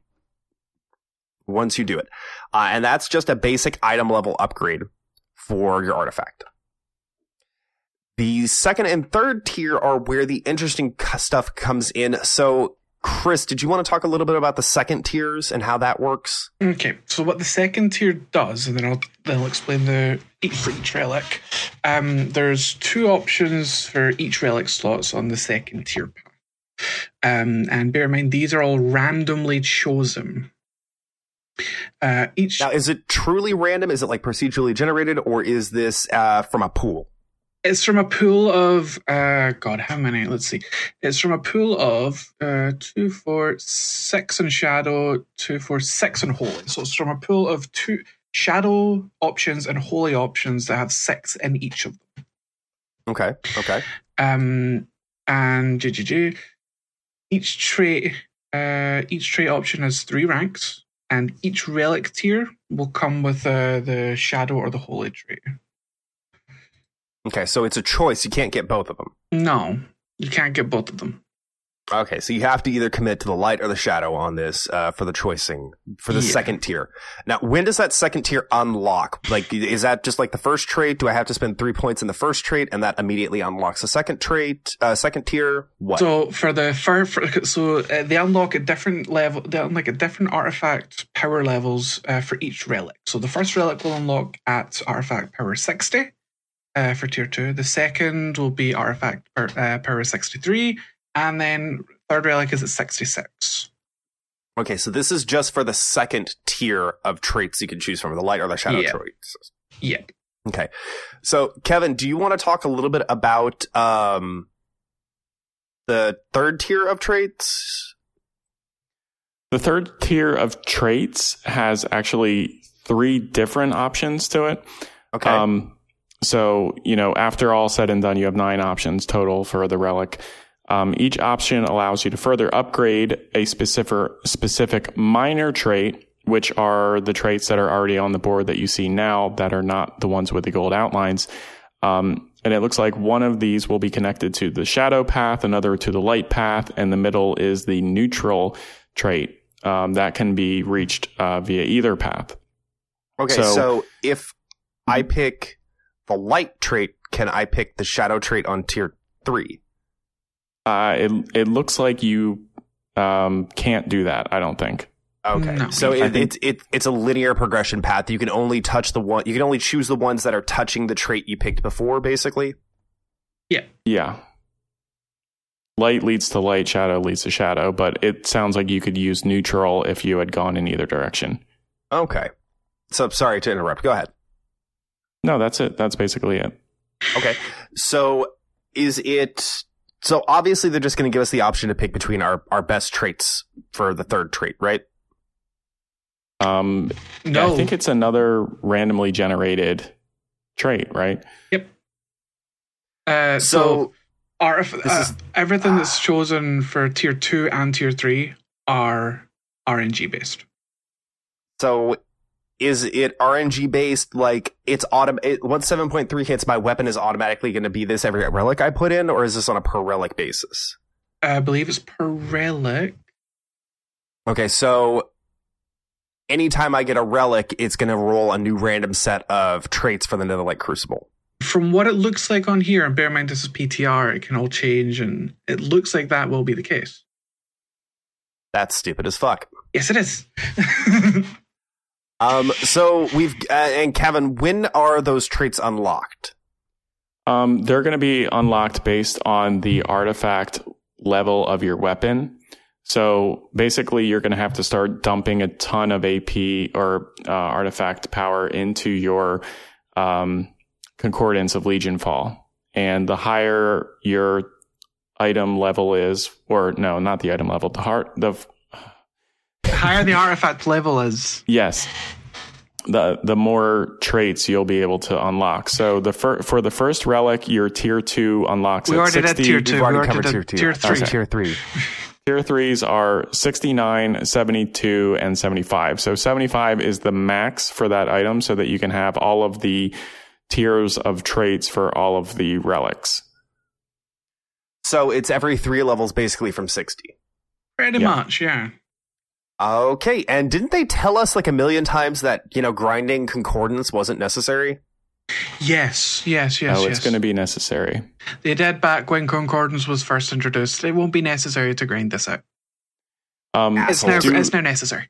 once you do it. Uh, and that's just a basic item level upgrade for your artifact. The second and third tier are where the interesting stuff comes in. So, Chris, did you want to talk a little bit about the second tiers and how that works? Okay, so what the second tier does, and then I'll then I'll explain the for each relic. Um, there's two options for each relic slots on the second tier path, um, and bear in mind these are all randomly chosen. Uh, each now, is it truly random? Is it like procedurally generated, or is this uh, from a pool? It's from a pool of, uh, God, how many? Let's see. It's from a pool of uh, two, four, six on Shadow, two, four, six on Holy. So it's from a pool of two Shadow options and Holy options that have six in each of them. Okay, okay. Um, and do, do, do. Each trait, uh, each trait option has three ranks, and each relic tier will come with uh, the Shadow or the Holy trait. Okay, so it's a choice. You can't get both of them. No, you can't get both of them. Okay, so you have to either commit to the light or the shadow on this uh, for the choicing, for the yeah. second tier. Now, when does that second tier unlock? Like, is that just like the first trait? Do I have to spend three points in the first trait, and that immediately unlocks the second trait, uh, second tier? What? So for the first, for, so uh, they unlock a different level. They unlock a different artifact power levels uh, for each relic. So the first relic will unlock at artifact power sixty. Uh, for tier two. The second will be artifact or, uh, power sixty-three, and then third relic is at sixty-six. Okay, so this is just for the second tier of traits you can choose from, the light or the shadow yeah. traits. Yeah. Okay. So, Kevin, do you want to talk a little bit about um, the third tier of traits? The third tier of traits has actually three different options to it. Okay. Um, So, you know, after all said and done, you have nine options total for the relic. Um, each option allows you to further upgrade a specific specific minor trait, which are the traits that are already on the board that you see now that are not the ones with the gold outlines. Um, and it looks like one of these will be connected to the shadow path, another to the light path, and the middle is the neutral trait um, that can be reached uh, via either path. Okay, so, so if I pick the light trait, can I pick the shadow trait on tier three? Uh, it it looks like you um, can't do that, I don't think. Okay, no. so it, think- it, it, it's a linear progression path. You can only touch the one. You can only choose the ones that are touching the trait you picked before, basically. Yeah. Yeah. Light leads to light, shadow leads to shadow, but it sounds like you could use neutral if you had gone in either direction. Okay. So sorry to interrupt. Go ahead. No, that's it. That's basically it. Okay. So is it... So obviously they're just going to give us the option to pick between our, our best traits for the third trait, right? Um, no. Yeah, I think it's another randomly generated trait, right? Yep. Uh, so, so our, uh, is, everything uh, that's chosen for tier two and tier three are R N G based. So is it R N G based? Like it's autom- it, once seven point three hits, my weapon is automatically going to be this every relic I put in, or is this on a per relic basis? I believe it's per relic. Okay, so anytime I get a relic, it's going to roll a new random set of traits for the Netherlight Crucible. From what it looks like on here, and bear in mind this is P T R, it can all change, and it looks like that will be the case. That's stupid as fuck. Yes, it is. um. So we've uh, and Kevin, when are those traits unlocked? Um, they're going to be unlocked based on the artifact level of your weapon. So basically, you're going to have to start dumping a ton of A P or uh, artifact power into your um, Concordance of Legion Fall, and the higher your item level is, or no, not the item level, the heart, the higher the artifact level is. Yes, the the more traits you'll be able to unlock. So the fir- for the first relic, your tier two unlocks. We already did tier two. We already covered tier two. Tier three. Okay. Tier three. Tier threes are sixty-nine, seventy-two, and seventy-five. So seventy-five is the max for that item, so that you can have all of the tiers of traits for all of the relics. So it's every three levels, basically, from sixty. Pretty yeah. much, yeah. Okay, and didn't they tell us like a million times that, you know, grinding Concordance wasn't necessary? Yes, yes, yes. Oh, it's yes. going to be necessary. They did back when Concordance was first introduced. It won't be necessary to grind this out. Um, it's no, do, it's no necessary.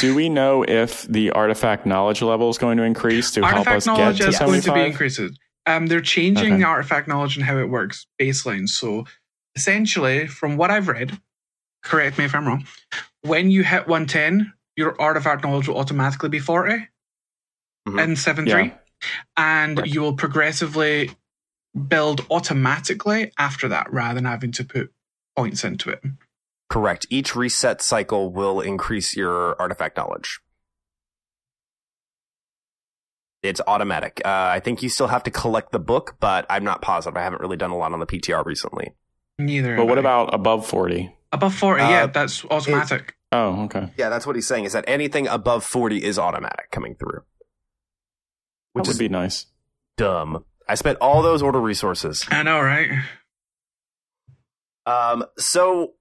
Do we know if the artifact knowledge level is going to increase to artifact help us knowledge get to seventy-five? Is going to be increased. Um, they're changing okay. the artifact knowledge and how it works baseline. So essentially, from what I've read, correct me if I'm wrong. When you hit one ten, your artifact knowledge will automatically be forty mm-hmm. in seven point three. Yeah. And right. you will progressively build automatically after that rather than having to put points into it. Correct. Each reset cycle will increase your artifact knowledge. It's automatic. Uh, I think you still have to collect the book, but I'm not positive. I haven't really done a lot on the P T R recently. Neither. But what I. about above forty? Above forty, uh, yeah, that's automatic. It, oh, okay. Yeah, that's what he's saying, is that anything above forty is automatic coming through. Which would be nice. Dumb. I spent all those order resources. I know, right? Um. So,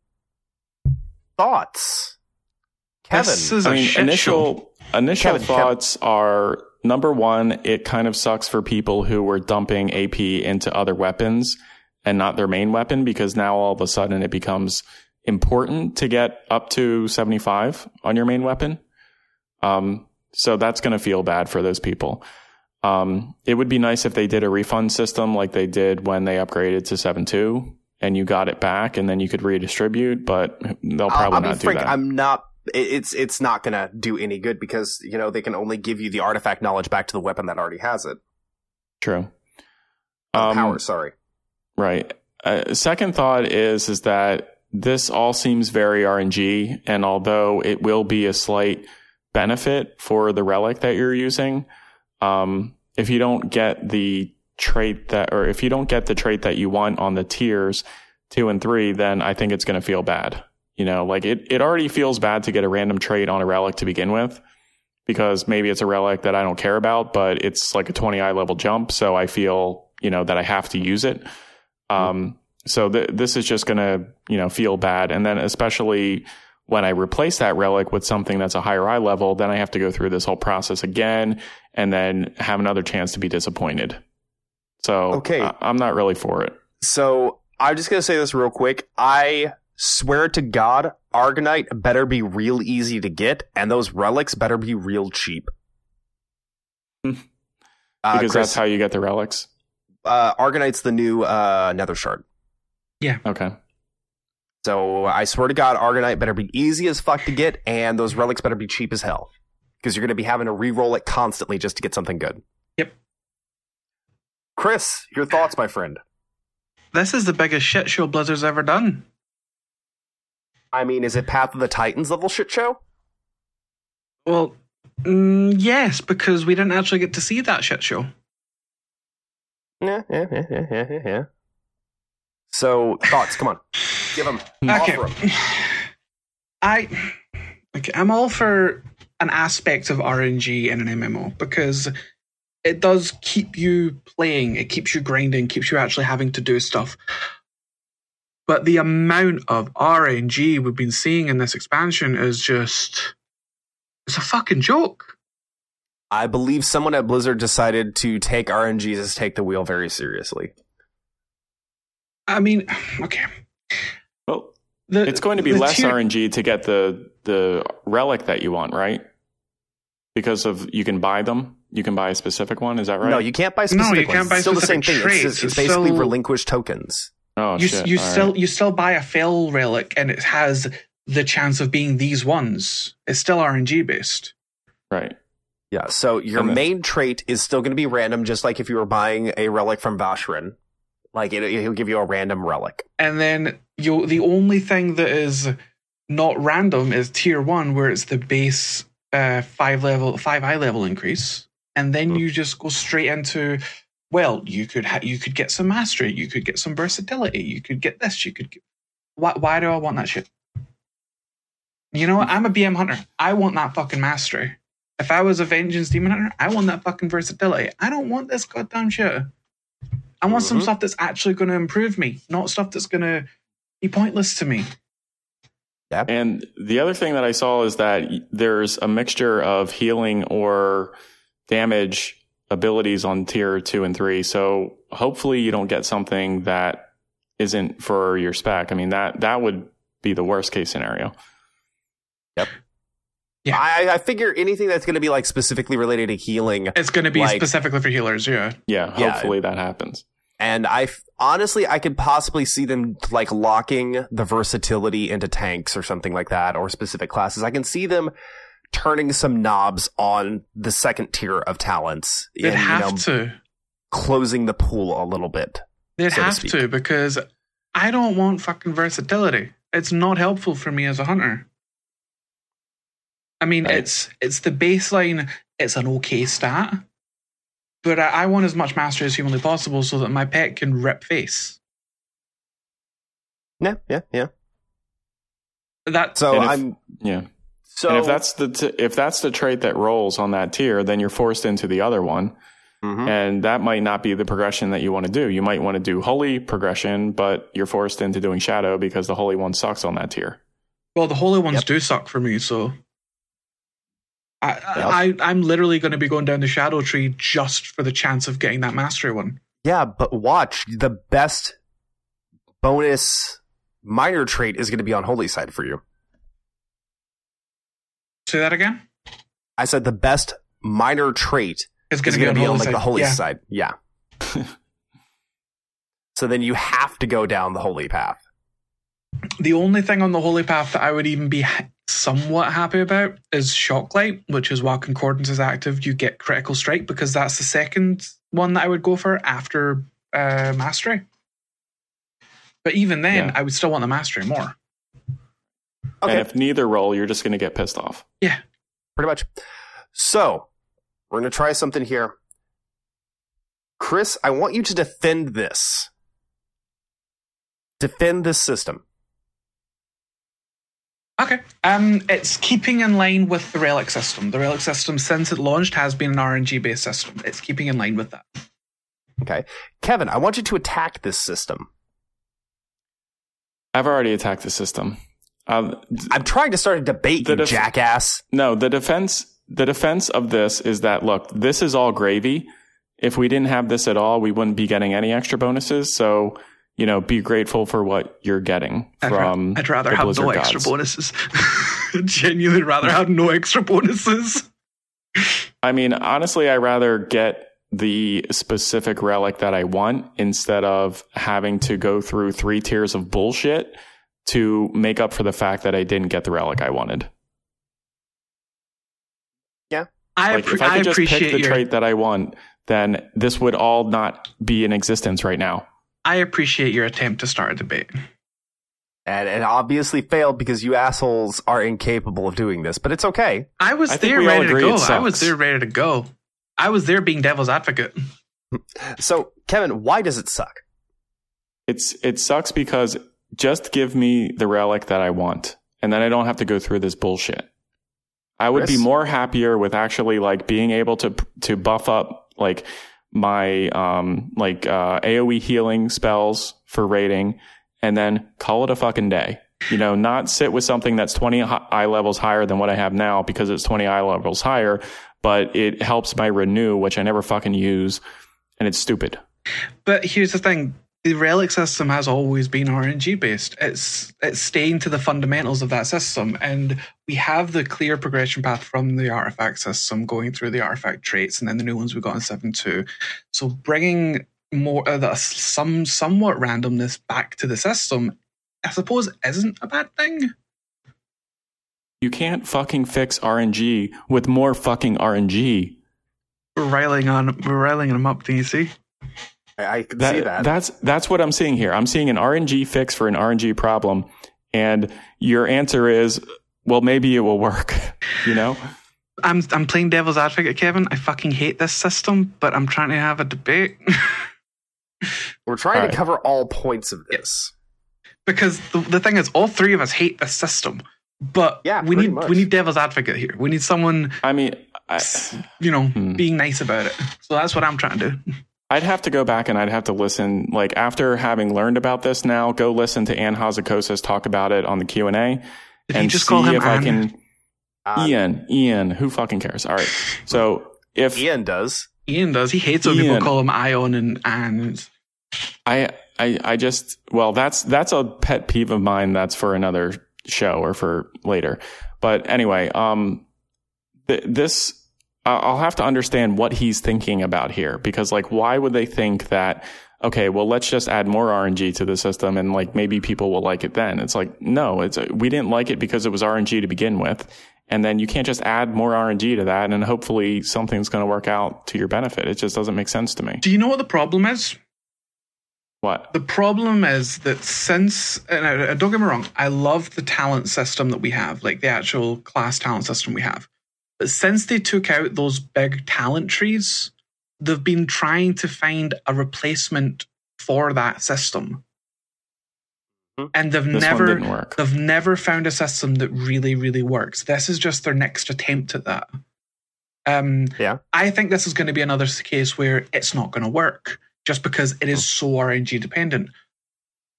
thoughts, Kevin. This is I mean, initial show. initial Kevin, thoughts Kevin. are number one. It kind of sucks for people who were dumping A P into other weapons and not their main weapon, because now all of a sudden it becomes important to get up to seventy-five on your main weapon. Um. So that's going to feel bad for those people. Um, it would be nice if they did a refund system like they did when they upgraded to seven point two and you got it back and then you could redistribute, but they'll probably I'll not do frank, that. I'm not, it's, it's not going to do any good because, you know, they can only give you the artifact knowledge back to the weapon that already has it. True. Um, power, sorry. Right. Uh, second thought is, is that this all seems very R N G, and although it will be a slight benefit for the relic that you're using, Um, if you don't get the trait that, or if you don't get the trait that you want on the tiers two and three, then I think it's going to feel bad. You know, like it, it already feels bad to get a random trait on a relic to begin with, because maybe it's a relic that I don't care about, but it's like a twenty eye level jump. So I feel, you know, that I have to use it. Um, so th- this is just going to, you know, feel bad. And then especially when I replace that relic with something that's a higher eye level, then I have to go through this whole process again and then have another chance to be disappointed. So okay. I- I'm not really for it. So I'm just going to say this real quick. I swear to God, Argonite better be real easy to get, and those relics better be real cheap. because uh, Chris, that's how you get the relics? Uh, Argonite's the new uh, Nether Shard. Yeah. Okay. So I swear to God, Argonite better be easy as fuck to get, and those relics better be cheap as hell, because you're going to be having to re-roll it constantly just to get something good. Yep. Chris, your thoughts, my friend. This is the biggest shit show Blizzard's ever done. I mean, is it Path of the Titans level shit show? Well, mm, yes, because we didn't actually get to see that shit show. Yeah, yeah, yeah, yeah, yeah, yeah. So, thoughts, come on. Give them. Okay. Offer them. I, okay, I'm all for an aspect of R N G in an M M O because it does keep you playing, it keeps you grinding, keeps you actually having to do stuff. But the amount of R N G we've been seeing in this expansion is just... it's a fucking joke. I believe someone at Blizzard decided to take R N G as take the wheel very seriously. I mean, okay. Well, the, it's going to be less tier- R N G to get the the relic that you want, right? Because of you can buy them. You can buy a specific one. Is that right? No, you can't buy specific no, you ones. Can't buy it's still specific the same traits. thing. It's, it's basically so, relinquished tokens. Oh, you, shit. You All still right. you still buy a fail relic, and it has the chance of being these ones. It's still R N G based, right? Yeah. So your and main this. trait is still going to be random, just like if you were buying a relic from Vashran. Like, it, he'll give you a random relic. And then you the only thing that is not random is tier one, where it's the base uh, five level, five eye level increase. And then mm. you just go straight into, well, you could ha- you could get some mastery, you could get some versatility, you could get this, you could get... Why, why do I want that shit? You know what? I'm a B M hunter. I want that fucking mastery. If I was a Vengeance Demon Hunter, I want that fucking versatility. I don't want this goddamn shit. I want mm-hmm. some stuff that's actually going to improve me, not stuff that's going to be pointless to me. Yep. And the other thing that I saw is that there's a mixture of healing or damage abilities on tier two and three. So hopefully you don't get something that isn't for your spec. I mean, that, that would be the worst case scenario. Yep. Yeah, I, I figure anything that's going to be like specifically related to healing. It's going to be like, specifically for healers. Yeah. Yeah. Hopefully yeah. that happens. And I f- honestly, I could possibly see them like locking the versatility into tanks or something like that, or specific classes. I can see them turning some knobs on the second tier of talents. They'd and, have you know, to closing the pool a little bit. They'd so have to, to because I don't want fucking versatility. It's not helpful for me as a hunter. I mean, right. it's it's the baseline. It's an okay stat, but I, I want as much mastery as humanly possible so that my pet can rip face. Yeah, yeah, yeah. That so if, I'm yeah. So and if that's the t- if that's the trait that rolls on that tier, then you're forced into the other one, mm-hmm. and that might not be the progression that you want to do. You might want to do holy progression, but you're forced into doing shadow because the holy one sucks on that tier. Well, the holy ones yep. do suck for me, so. I, I, I'm literally going to be going down the shadow tree just for the chance of getting that mastery one. Yeah, but watch. The best bonus minor trait is going to be on holy side for you. Say that again? I said the best minor trait is going to be on, on like, the holy yeah. side. Yeah. So then you have to go down the holy path. The only thing on the holy path that I would even be... somewhat happy about is Shocklight, which is while Concordance is active, you get Critical Strike because that's the second one that I would go for after uh, Mastery. But even then, yeah. I would still want the Mastery more. Okay. And if neither roll, you're just going to get pissed off. Yeah. Pretty much. So, we're going to try something here. Chris, I want you to defend this. Defend this system. Okay, um, it's keeping in line with the relic system. The relic system, since it launched, has been an R N G-based system. It's keeping in line with that. Okay. Kevin, I want you to attack this system. I've already attacked the system. Um, th- I'm trying to start a debate, you def- jackass. No, the defense the defense of this is that, look, this is all gravy. If we didn't have this at all, we wouldn't be getting any extra bonuses, so... you know, be grateful for what you're getting from I'd, ra- I'd rather the have Blizzard no gods. Extra bonuses. Genuinely rather have no extra bonuses. I mean, honestly, I'd rather get the specific relic that I want instead of having to go through three tiers of bullshit to make up for the fact that I didn't get the relic I wanted. Yeah. I, like, appre- if I could I just appreciate pick the your... trait that I want, then this would all not be in existence right now. I appreciate your attempt to start a debate. And it obviously failed because you assholes are incapable of doing this, but it's okay. I was I there ready to go. I was there ready to go. I was there being devil's advocate. So, Kevin, why does it suck? It's It sucks because just give me the relic that I want, and then I don't have to go through this bullshit. I would Chris? be more happier with actually like being able to to buff up like my um like uh, AoE healing spells for raiding, and then call it a fucking day. You know, not sit with something that's twenty eye levels higher than what I have now because it's twenty eye levels higher, but it helps my renew, which I never fucking use, and it's stupid. But here's the thing. The relic system has always been R N G based. It's it's staying to the fundamentals of that system, and we have the clear progression path from the artifact system going through the artifact traits, and then the new ones we got in seven point two. So bringing more of the, some somewhat randomness back to the system, I suppose, isn't a bad thing. You can't fucking fix R N G with more fucking R N G. We're riling on, we're riling them up, do you see? I can that, see that. That's that's what I'm seeing here. I'm seeing an R N G fix for an R N G problem, and your answer is, well, maybe it will work. You know, I'm I'm playing devil's advocate, Kevin. I fucking hate this system, but I'm trying to have a debate. We're trying all to right. cover all points of this, because the, the thing is, all three of us hate this system, but yeah, we need much. we need devil's advocate here. We need someone. I mean, I, you know, hmm. being nice about it. So that's what I'm trying to do. I'd have to go back and I'd have to listen, like after having learned about this now, go listen to Ann Hazakosis talk about it on the Q and A and just see call him if Ann? I can. Uh, Ian, Ian, who fucking cares? All right. So if Ian does, Ian does, he hates when Ian, people call him Ion and Ann. I, I, I just, well, that's, that's a pet peeve of mine. That's for another show or for later. But anyway, um, th- this, I'll have to understand what he's thinking about here, because like, why would they think that, okay, well, let's just add more R N G to the system and like, maybe people will like it then. It's like, no, it's, we didn't like it because it was R N G to begin with. And then you can't just add more R N G to that, and then hopefully something's going to work out to your benefit. It just doesn't make sense to me. Do you know what the problem is? What? The problem is that since, and I, don't get me wrong, I love the talent system that we have, like the actual class talent system we have. But since they took out those big talent trees, they've been trying to find a replacement for that system. And they've this never they've never found a system that really, really works. This is just their next attempt at that. Um, yeah. I think this is going to be another case where it's not going to work just because it is so R N G dependent.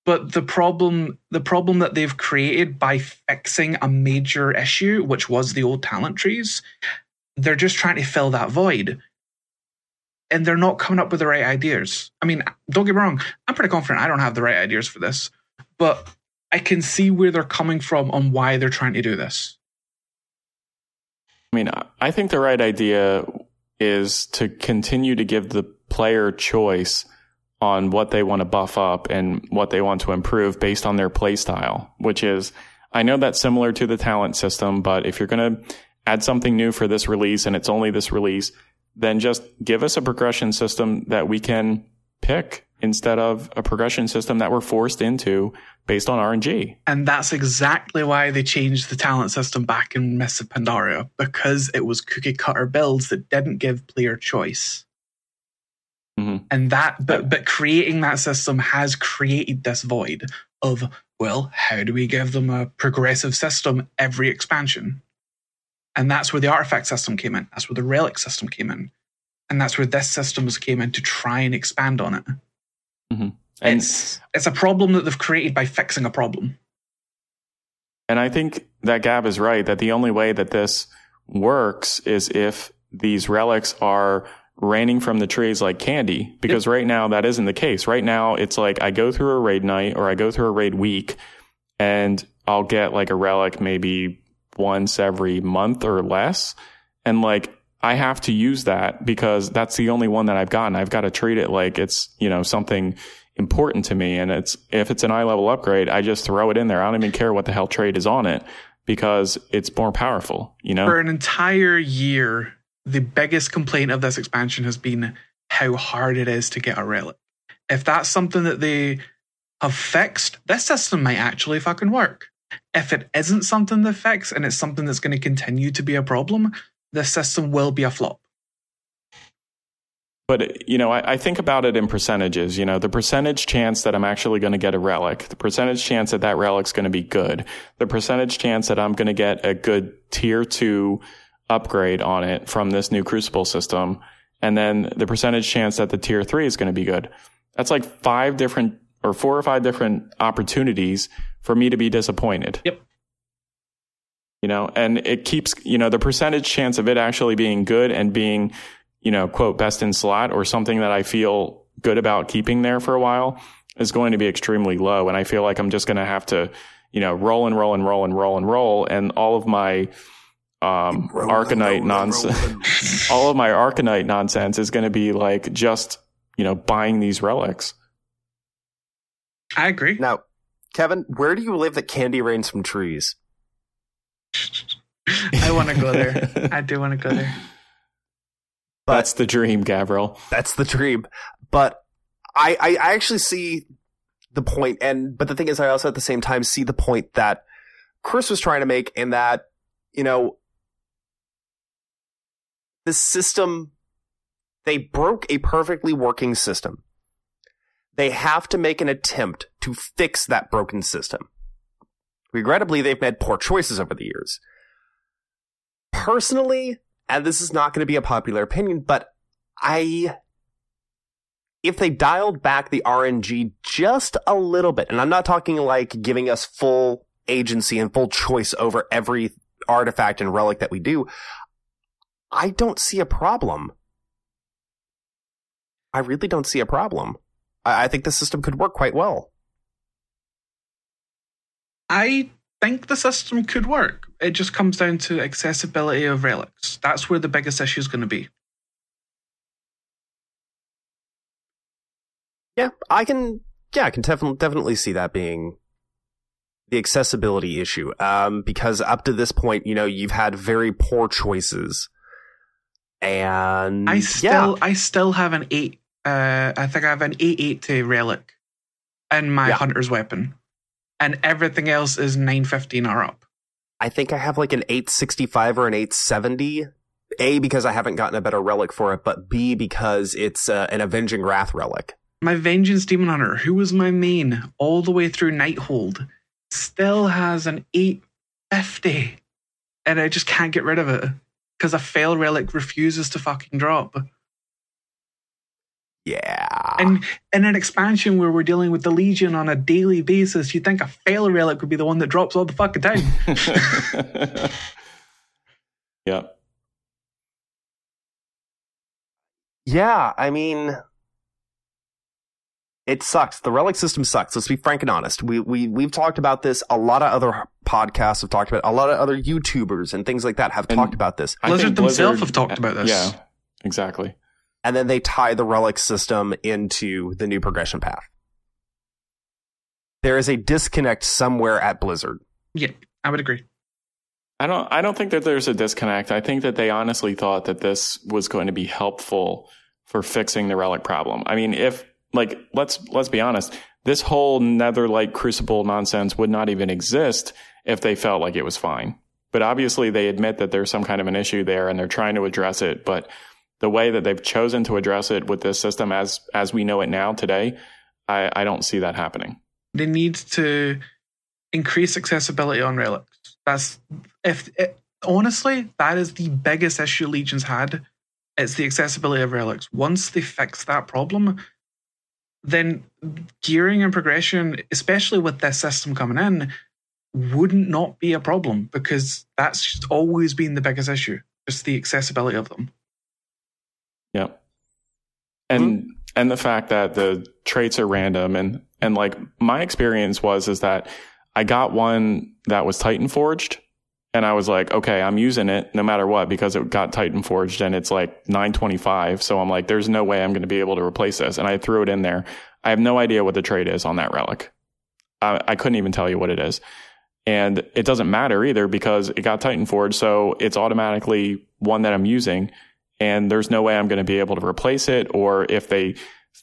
But the problem the problem that they've created by fixing a major issue, which was the old talent trees, they're just trying to fill that void. And they're not coming up with the right ideas. I mean, don't get me wrong, I'm pretty confident I don't have the right ideas for this. But I can see where they're coming from on why they're trying to do this. I mean, I think the right idea is to continue to give the player choice on what they want to buff up and what they want to improve based on their play style, which is, I know that's similar to the talent system, but if you're going to add something new for this release and it's only this release, then just give us a progression system that we can pick instead of a progression system that we're forced into based on R N G. And that's exactly why they changed the talent system back in Mists of Pandaria, because it was cookie cutter builds that didn't give player choice. Mm-hmm. And that, but but creating that system has created this void of, well, how do we give them a progressive system every expansion? And that's where the artifact system came in. That's where the relic system came in, and that's where this system came in to try and expand on it. Mm-hmm. And it's it's a problem that they've created by fixing a problem. And I think that Gav is right that the only way that this works is if these relics are raining from the trees like candy, because yep. right now that isn't the case. Right now it's like I go through a raid night or I go through a raid week and I'll get like a relic maybe once every month or less, and like I have to use that because that's the only one that I've gotten. I've got to treat it like it's, you know, something important to me, and it's if it's an eye level upgrade, I just throw it in there. I don't even care what the hell trade is on it because it's more powerful, you know. For an entire year, the biggest complaint of this expansion has been how hard it is to get a relic. If that's something that they have fixed, this system might actually fucking work. If it isn't something they fix and it's something that's going to continue to be a problem, the system will be a flop. But, you know, I, I think about it in percentages, you know, the percentage chance that I'm actually going to get a relic, the percentage chance that that relic's going to be good, the percentage chance that I'm going to get a good tier two upgrade on it from this new Crucible system, and then the percentage chance that the tier three is going to be good. That's like five different or four or five different opportunities for me to be disappointed. Yep. You know, and it keeps, you know, the percentage chance of it actually being good and being, you know, quote, best in slot or something that I feel good about keeping there for a while is going to be extremely low. And I feel like I'm just going to have to, you know, roll and roll and roll and roll and roll. And all of my um, Argonite nonsense, all of my Argonite nonsense is going to be like just, you know, buying these relics. I agree. Now, Kevin, where do you live that candy rains from trees? I want to go there. I do want to go there. But that's the dream, Gavriil. That's the dream. But I, I, I actually see the point, and but the thing is, I also at the same time see the point that Chris was trying to make, in that, you know, the system, they broke a perfectly working system. They have to make an attempt to fix that broken system. Regrettably, they've made poor choices over the years. Personally, and this is not going to be a popular opinion, but I, if they dialed back the R N G just a little bit, and I'm not talking like giving us full agency and full choice over every artifact and relic that we do, I don't see a problem. I really don't see a problem. I, I think the system could work quite well. I think the system could work. It just comes down to accessibility of relics. That's where the biggest issue is going to be. Yeah, I can. Yeah, I can definitely definitely see that being the accessibility issue. Um, because up to this point, you know, you've had very poor choices, and I still, yeah. I still have an eight. Uh, I think I have an eight eighty relic in my yeah. hunter's weapon, and everything else is nine fifteen or up. I think I have like an eight sixty-five or an eight seventy. A, because I haven't gotten a better relic for it, but B, because it's uh, an Avenging Wrath relic. My Vengeance Demon Hunter, who was my main all the way through Nighthold, still has an eight fifty, and I just can't get rid of it because a fail relic refuses to fucking drop. Yeah. And in an expansion where we're dealing with the Legion on a daily basis, you'd think a fail relic would be the one that drops all the fucking time. yeah. Yeah, I mean, it sucks. The relic system sucks. Let's be frank and honest. We, we, we've talked about this. A lot of other podcasts have talked about it. A lot of other YouTubers and things like that have and talked about this. Blizzard themselves have talked about this. Yeah, exactly. And then they tie the relic system into the new progression path. There is a disconnect somewhere at Blizzard. Yeah, I would agree. I don't I don't think that there's a disconnect. I think that they honestly thought that this was going to be helpful for fixing the relic problem. I mean, if like let's let's be honest, this whole Netherlight Crucible nonsense would not even exist if they felt like it was fine. But obviously they admit that there's some kind of an issue there and they're trying to address it, but the way that they've chosen to address it with this system as as we know it now today, I, I don't see that happening. They need to increase accessibility on relics. That's if it, honestly, that is the biggest issue Legion's had. It's the accessibility of relics. Once they fix that problem, then gearing and progression, especially with this system coming in, wouldn't not be a problem, because that's just always been the biggest issue, just the accessibility of them. Yeah. And mm-hmm. and the fact that the traits are random, and and like my experience was is that I got one that was Titanforged, and I was like, okay, I'm using it no matter what because it got Titanforged and it's like nine twenty-five, so I'm like, there's no way I'm going to be able to replace this, and I threw it in there. I have no idea what the trait is on that relic. I, I couldn't even tell you what it is. And it doesn't matter either because it got Titanforged, so it's automatically one that I'm using. and there's no way I'm going to be able to replace it. Or if they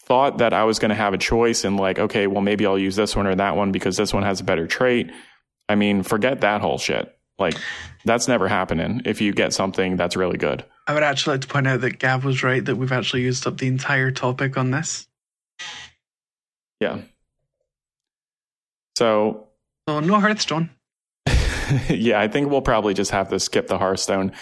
thought that I was going to have a choice and like, okay, well, maybe I'll use this one or that one because this one has a better trait. I mean, forget that whole shit. Like, that's never happening if you get something that's really good. I would actually like to point out that Gav was right, that we've actually used up the entire topic on this. Yeah. So... Oh, no Hearthstone. Yeah, I think we'll probably just have to skip the Hearthstone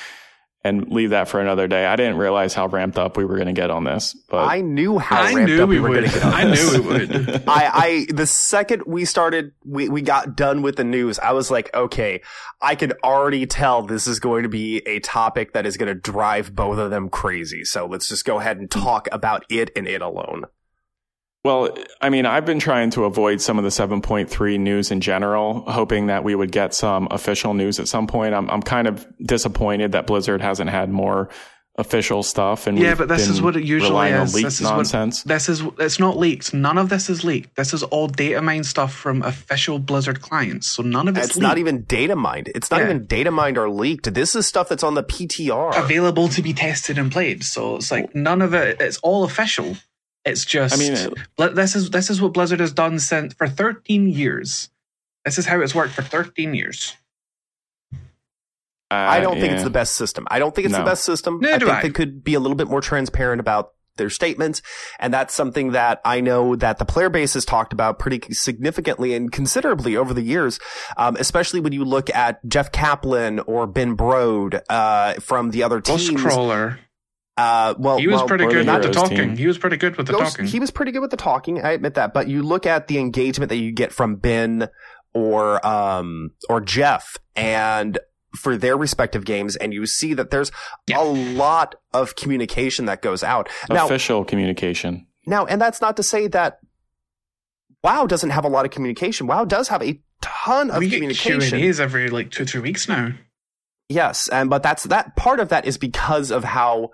and leave that for another day. I didn't realize how ramped up we were going to get on this. But I knew how I ramped knew up we, we were going to get on I this. I knew we would. I, I, the second we started, we, we got done with the news, I was like, okay, I could already tell this is going to be a topic that is going to drive both of them crazy. So let's just go ahead and talk about it and it alone. Well, I mean, I've been trying to avoid some of the seven point three news in general, hoping that we would get some official news at some point. I'm I'm kind of disappointed that Blizzard hasn't had more official stuff. And yeah, but this is what it usually is. This is nonsense. What, this is it's not leaked. None of this is leaked. This is all data mined stuff from official Blizzard clients. So none of it's, it's leaked. Not even data mined. It's not yeah. even data mined or leaked. This is stuff that's on the P T R, available to be tested and played. So it's like none of it. It's all official. It's just, I mean, it, this is this is what Blizzard has done since for thirteen years. This is how it's worked for thirteen years. Uh, I don't yeah. think it's the best system. I don't think it's no. the best system. No, I think I. they could be a little bit more transparent about their statements, and that's something that I know that the player base has talked about pretty significantly and considerably over the years, um, especially when you look at Jeff Kaplan or Ben Brode uh, from the other teams. Scroller. Uh, well, he was well, pretty good with the talking. Team. He was pretty good with the Those, talking. He was pretty good with the talking. I admit that. But you look at the engagement that you get from Ben or um, or Jeff, and for their respective games, and you see that there's yeah. a lot of communication that goes out. Official now, communication. Now, and that's not to say that WoW doesn't have a lot of communication. WoW does have a ton of we communication. Get Q and A's every like two or three weeks now. Yes, and but that's that part of that is because of how.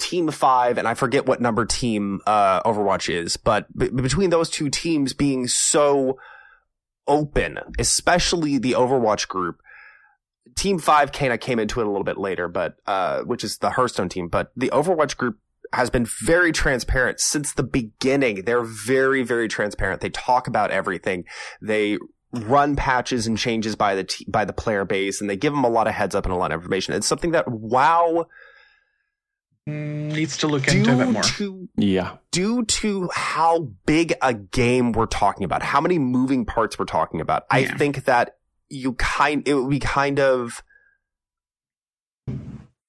Team five, and I forget what number team uh, Overwatch is, but b- between those two teams being so open, especially the Overwatch group, team five kind of came into it a little bit later, but uh, which is the Hearthstone team, but the Overwatch group has been very transparent since the beginning. They're very, very transparent. They talk about everything. They run patches and changes by the t- by the player base, and they give them a lot of heads up and a lot of information. It's something that WoW needs to look due into a bit more. To, yeah. Due to how big a game we're talking about, how many moving parts we're talking about, yeah. I think that you kind it would be kind of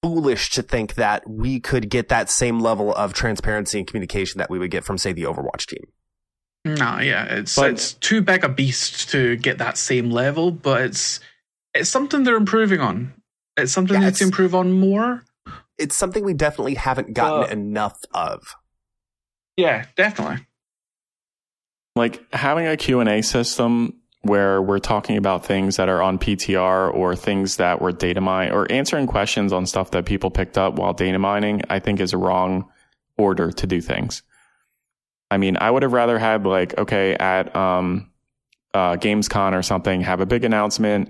foolish to think that we could get that same level of transparency and communication that we would get from, say, the Overwatch team. No, yeah, it's but, it's too big a beast to get that same level, but it's it's something they're improving on. It's something yeah, they need to improve on more. It's something we definitely haven't gotten uh, enough of. Yeah, definitely. Like having a Q and A system where we're talking about things that are on P T R or things that were data mined or answering questions on stuff that people picked up while data mining, I think is a wrong order to do things. I mean, I would have rather had like, okay, at um, uh, GamesCon or something, have a big announcement,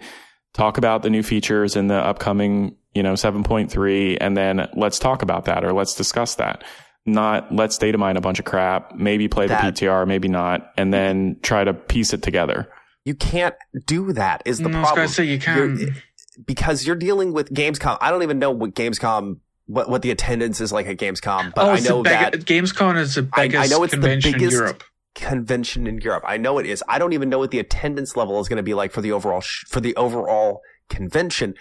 talk about the new features in the upcoming you know, seven point three, and then let's talk about that or let's discuss that. Not let's data mine a bunch of crap, maybe play that. the P T R, maybe not, and then try to piece it together. You can't do that is the no, problem. I was going to say you can. You're, because you're dealing with Gamescom. I don't even know what Gamescom, what, what the attendance is like at Gamescom, but oh, I know big, that. Gamescom is the biggest I, I know it's convention the biggest in Europe. Convention in Europe. I know it is. I don't even know what the attendance level is going to be like for the overall, sh- for the overall convention.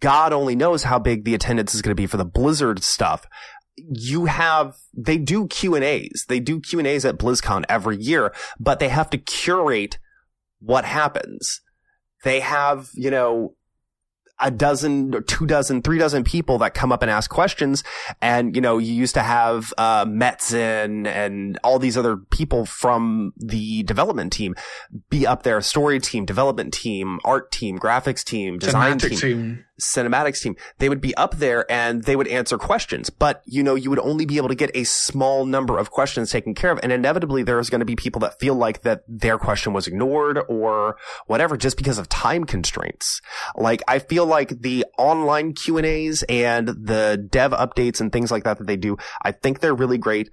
God only knows how big the attendance is going to be for the Blizzard stuff. You have, they do Q and A's. They do Q and A's at BlizzCon every year, but they have to curate what happens. They have, you know, a dozen or two dozen, three dozen people that come up and ask questions. And, you know, you used to have uh, Metzen and all these other people from the development team be up there, story team, development team, art team, graphics team, design team. team. cinematics team, they would be up there and they would answer questions. But, you know, you would only be able to get a small number of questions taken care of. And inevitably there's going to be people that feel like that their question was ignored or whatever just because of time constraints. Like, I feel like the online Q and A's and the dev updates and things like that that they do, I think they're really great.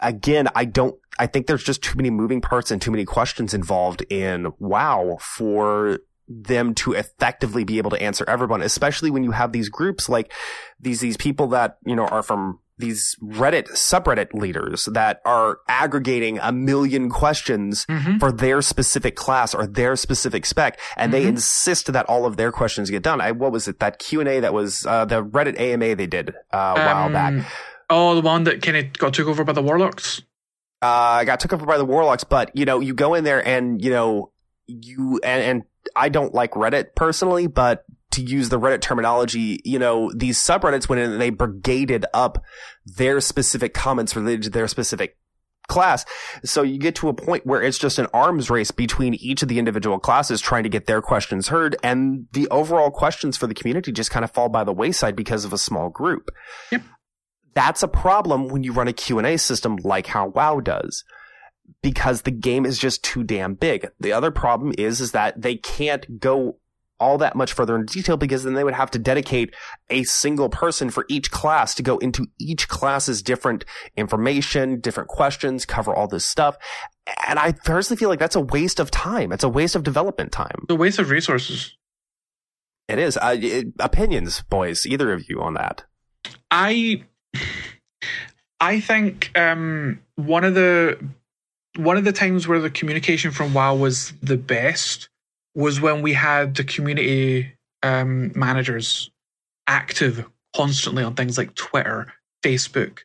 Again, I don't, I think there's just too many moving parts and too many questions involved in WoW for them to effectively be able to answer everyone, especially when you have these groups like these, these people that, you know, are from these Reddit subreddit leaders that are aggregating a million questions mm-hmm. for their specific class or their specific spec. And mm-hmm. they insist that all of their questions get done. I, what was it? That Q and A that was, uh, the Reddit A M A they did uh, a um, while back. Oh, the one that kind of got took over by the Warlocks. Uh, got took over by the Warlocks, but you know, you go in there and, you know, you, and, and I don't like Reddit personally, but to use the Reddit terminology, you know, these subreddits went in and they brigaded up their specific comments related to their specific class. So you get to a point where it's just an arms race between each of the individual classes trying to get their questions heard, and the overall questions for the community just kind of fall by the wayside because of a small group. Yep. That's a problem when you run a Q and A system like how WoW does, because the game is just too damn big. The other problem is, is that they can't go all that much further into detail, because then they would have to dedicate a single person for each class to go into each class's different information, different questions, cover all this stuff. And I personally feel like that's a waste of time. It's a waste of development time. It's a waste of resources. It is. Uh, it, opinions, boys, either of you on that? I... I think um, one of the one of the times where the communication from WoW was the best was when we had the community um, managers active constantly on things like Twitter, Facebook,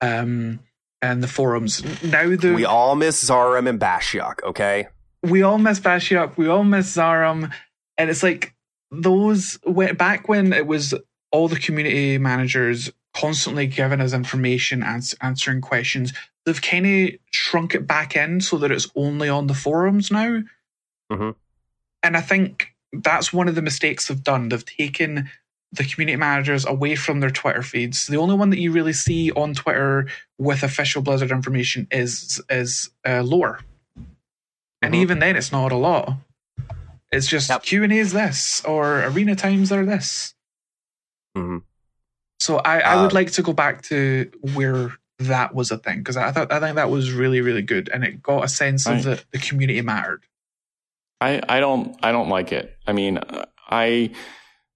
um, and the forums. Now the we all miss Zaram and Bashiok, okay? We all miss Bashiok. We all miss Zaram, and it's like those went back when it was all the community managers constantly giving us information and answering questions. They've kind of shrunk it back in so that it's only on the forums now. Mm-hmm. And I think that's one of the mistakes they've done. They've taken the community managers away from their Twitter feeds. The only one that you really see on Twitter with official Blizzard information is is uh, lore. And mm-hmm. even then, it's not a lot. It's just yep. Q and A is this, or arena times are this. Mm-hmm. So I, I would um, like to go back to where that was a thing, because I thought I think that was really, really good, and it got a sense I, of that the community mattered. I, I don't I don't like it. I mean, I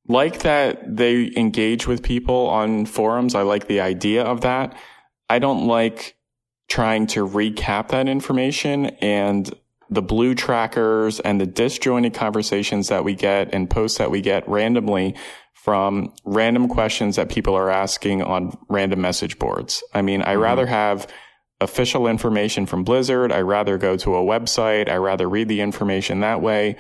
like that they engage with people on forums. I like the idea of that. I don't like trying to recap that information and the blue trackers and the disjointed conversations that we get and posts that we get randomly from random questions that people are asking on random message boards. I mean, I mm-hmm. rather have official information from Blizzard. I rather go to a website. I rather read the information that way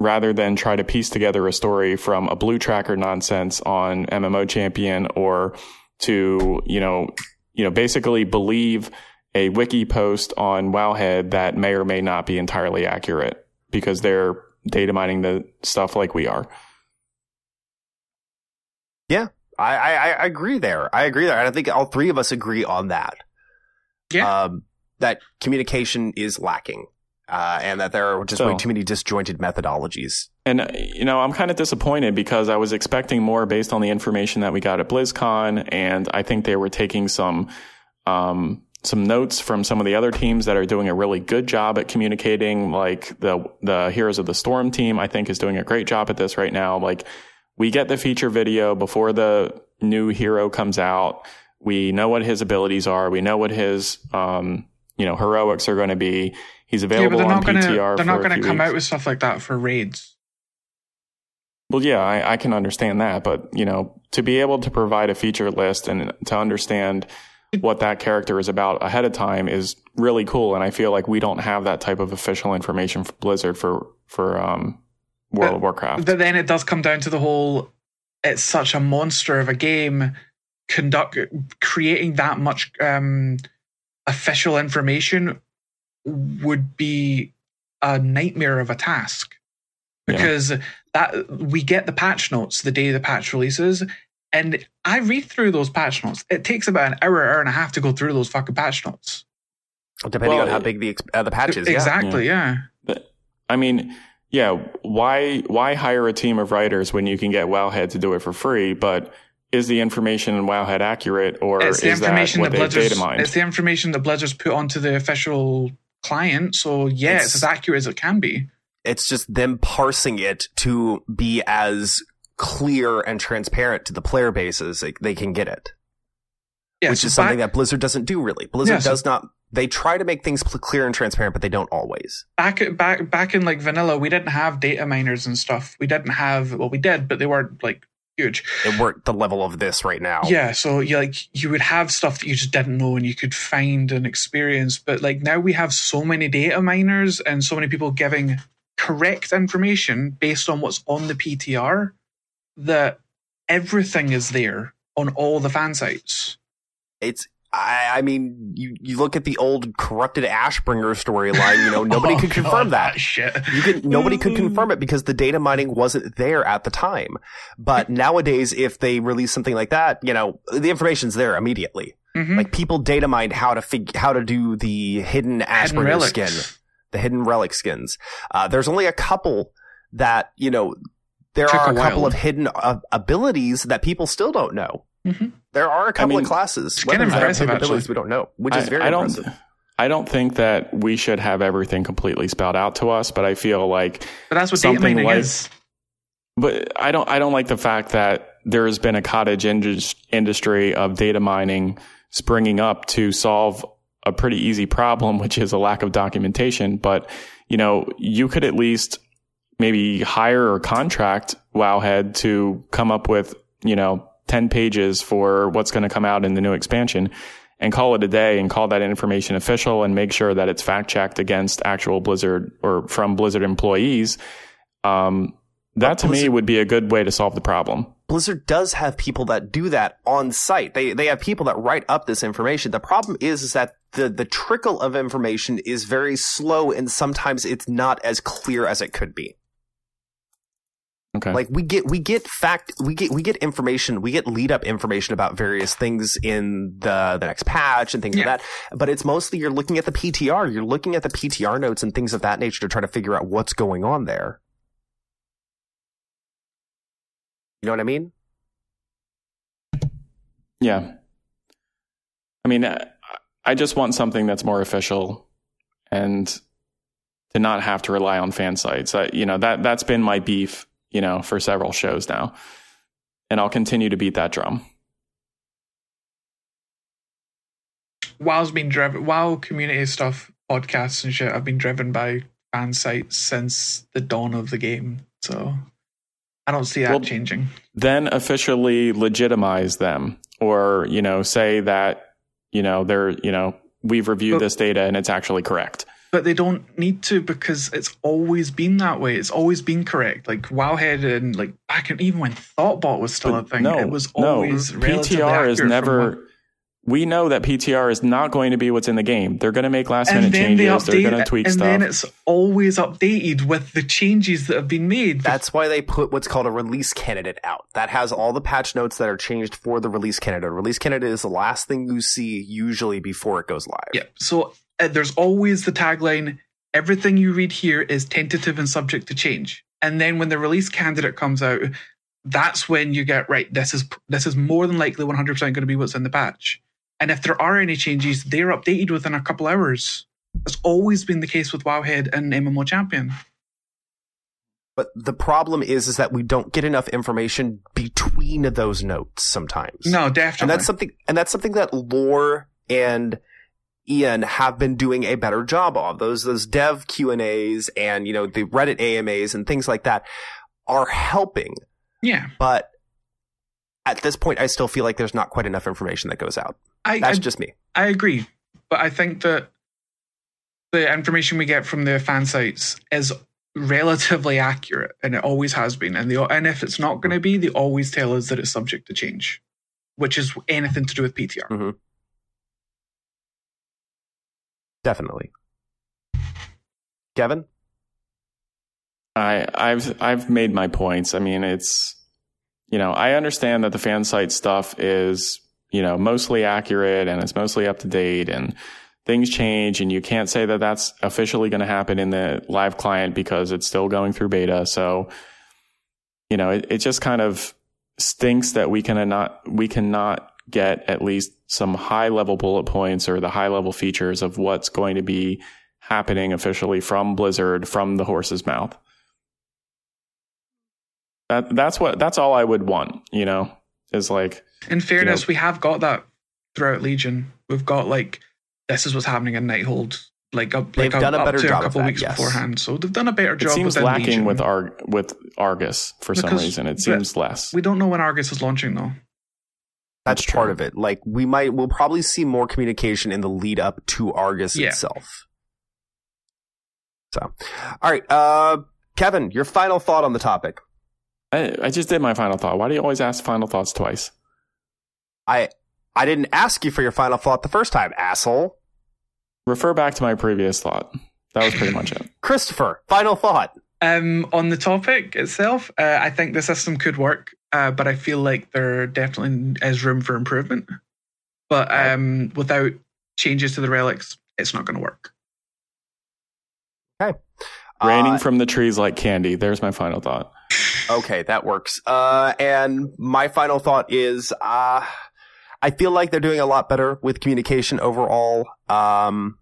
rather than try to piece together a story from a blue tracker nonsense on M M O Champion, or to, you know, you know, basically believe a wiki post on Wowhead that may or may not be entirely accurate because they're data mining the stuff like we are. Yeah, I, I, I agree there. I agree there. And I think all three of us agree on that. Yeah. Um, that communication is lacking, uh, and that there are just so, way too many disjointed methodologies. And, you know, I'm kind of disappointed because I was expecting more based on the information that we got at BlizzCon. And I think they were taking some um, some notes from some of the other teams that are doing a really good job at communicating. Like the the Heroes of the Storm team, I think, is doing a great job at this right now. Like, we get the feature video before the new hero comes out. We know what his abilities are. We know what his, um, you know, heroics are going to be. He's available yeah, on P T R. Gonna, they're not going to come weeks. out with stuff like that for raids. Well, yeah, I, I can understand that. But, you know, to be able to provide a feature list and to understand what that character is about ahead of time is really cool. And I feel like we don't have that type of official information from Blizzard for, for, um, World but, of Warcraft. But then it does come down to the whole, it's such a monster of a game, conduct creating that much um, official information would be a nightmare of a task. because yeah. that we get the patch notes the day the patch releases. And I read through those patch notes. It takes about an hour, hour and a half to go through those fucking patch notes. Depending well, on how big the uh, the patch is. Exactly, yeah. yeah. But, I mean, yeah, why why hire a team of writers when you can get WoWhead to do it for free? But is the information in WoWhead accurate, or is that what they data mined? It's the information that Blizzard's put onto the official client, so yeah, it's, it's as accurate as it can be. It's just them parsing it to be as clear and transparent to the player base as they, they can get it. Yeah, which so is something back, that Blizzard doesn't do, really. Blizzard yeah, so does not... They try to make things clear and transparent, but they don't always. Back back back in like vanilla, we didn't have data miners and stuff. We didn't have... Well, we did, but they weren't like huge. They weren't the level of this right now. Yeah, so you like you would have stuff that you just didn't know and you could find and experience. But like now we have so many data miners and so many people giving correct information based on what's on the P T R that everything is there on all the fan sites. It's, I, I mean, you, you look at the old corrupted Ashbringer storyline, you know, nobody oh, could confirm God, that. Shit. You could, nobody could confirm it because the data mining wasn't there at the time. But nowadays, if they release something like that, you know, the information's there immediately. Mm-hmm. Like people data mined how to fig- how to do the hidden Ashbringer skin, the hidden relic skins. Uh, there's only a couple that, you know, there Trick are a couple wild. of hidden uh, abilities that people still don't know. Mm-hmm. There are a couple I mean, of classes that have abilities we don't know, which I, is very I impressive. Don't, I don't think that we should have everything completely spelled out to us, but I feel like but that's what data mining like, is. But I don't. I don't like the fact that there has been a cottage indus- industry of data mining springing up to solve a pretty easy problem, which is a lack of documentation. But you know, you could at least maybe hire or contract WoWhead to come up with you know. ten pages for what's going to come out in the new expansion and call it a day and call that information official and make sure that it's fact checked against actual Blizzard or from Blizzard employees. Um, that to me would be a good way to solve the problem. Blizzard does have people that do that on site. They they have people that write up this information. The problem is, is that the, the trickle of information is very slow and sometimes it's not as clear as it could be. Okay. Like we get, we get fact, we get, we get information, we get lead up information about various things in the the next patch and things yeah. like that. But it's mostly you're looking at the P T R, you're looking at the P T R notes and things of that nature to try to figure out what's going on there. You know what I mean? Yeah. I mean, I just want something that's more official and to not have to rely on fan sites. I, you know, that that's been my beef. You know, for several shows now. And I'll continue to beat that drum. WoW's been driven, WoW community stuff, podcasts and shit, I've been driven by fan sites since the dawn of the game. So I don't see that well, changing. Then officially legitimize them or, you know, say that, you know, they're, you know, we've reviewed but, this data and it's actually correct. But they don't need to because it's always been that way. It's always been correct. Like WoWhead and like back in, even when ThoughtBot was still but a thing, no, it was always no. P T R is never. What... We know that P T R is not going to be what's in the game. They're going to make last minute changes. They update, they're going to tweak and stuff, and then it's always updated with the changes that have been made. That's why they put what's called a release candidate out. That has all the patch notes that are changed for the release candidate. Release candidate is the last thing you see usually before it goes live. Yeah. So. There's always the tagline, everything you read here is tentative and subject to change. And then when the release candidate comes out, that's when you get, right, this is this is more than likely one hundred percent going to be what's in the patch. And if there are any changes, they're updated within a couple hours. That's always been the case with WoWhead and M M O Champion. But the problem is, is that we don't get enough information between those notes sometimes. No, definitely. And that's something, and that's something that lore and... Ian have been doing a better job of. Those those dev Q and A's and you know the Reddit A M A's and things like that are helping. Yeah. But at this point I still feel like there's not quite enough information that goes out. I, That's I, just me. I agree. But I think that the information we get from the fan sites is relatively accurate and it always has been. And they, and if it's not going to be, they always tell us that it's subject to change, which is anything to do with P T R. Mm-hmm. Definitely. Kevin? I, I've I've made my points. I mean, it's, you know, I understand that the fan site stuff is, you know, mostly accurate and it's mostly up to date and things change, and you can't say that that's officially going to happen in the live client because it's still going through beta. So, you know, it, it just kind of stinks that we can not we cannot get at least some high level bullet points or the high level features of what's going to be happening officially from Blizzard, from the horse's mouth. That that's what that's all I would want, you know, is like, in fairness, you know, we have got that throughout Legion. We've got like, this is what's happening in Nighthold. Like, up, like they've done up, a better job a couple of that, weeks yes. beforehand, so they've done a better job. It seems lacking Legion. with Ar- with Argus for because some reason. It seems less. We don't know when Argus is launching though. That's, That's part of it. Like we might, we'll probably see more communication in the lead up to Argus yeah. itself. So, all right, uh, Kevin, your final thought on the topic. I, I just did my final thought. Why do you always ask final thoughts twice? I I didn't ask you for your final thought the first time, asshole. Refer back to my previous thought. That was pretty much it. Christopher, final thought. Um, on the topic itself, uh, I think the system could work, uh, but I feel like there definitely is room for improvement. But um, without changes to the relics, it's not going to work. Okay. Raining uh, from the trees like candy. There's my final thought. Okay, that works. Uh, and my final thought is... Uh, I feel like they're doing a lot better with communication overall. Um,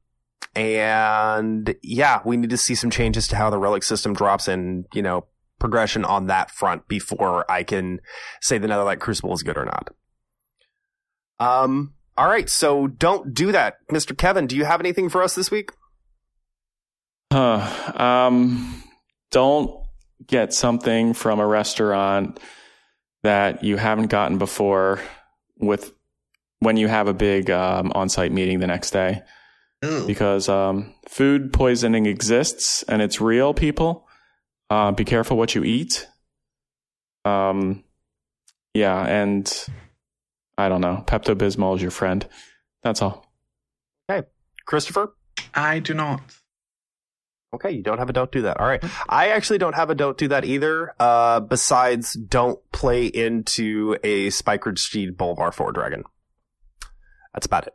and yeah, we need to see some changes to how the relic system drops and, you know, progression on that front before I can say the Netherlight Crucible is good or not. Um, all right. So don't do that. Mister Kevin, do you have anything for us this week? Uh, um, don't get something from a restaurant that you haven't gotten before with when you have a big um, on-site meeting the next day. Ooh. Because um, food poisoning exists and it's real, people. Uh, be careful what you eat. Um, yeah, and I don't know. Pepto-Bismol is your friend. That's all. Okay. Christopher? I do not. Okay, you don't have a don't do that. All right. I actually don't have a don't do that either, uh, besides don't play into a Spikeridge Steed Boulevard four Dragon. That's about it.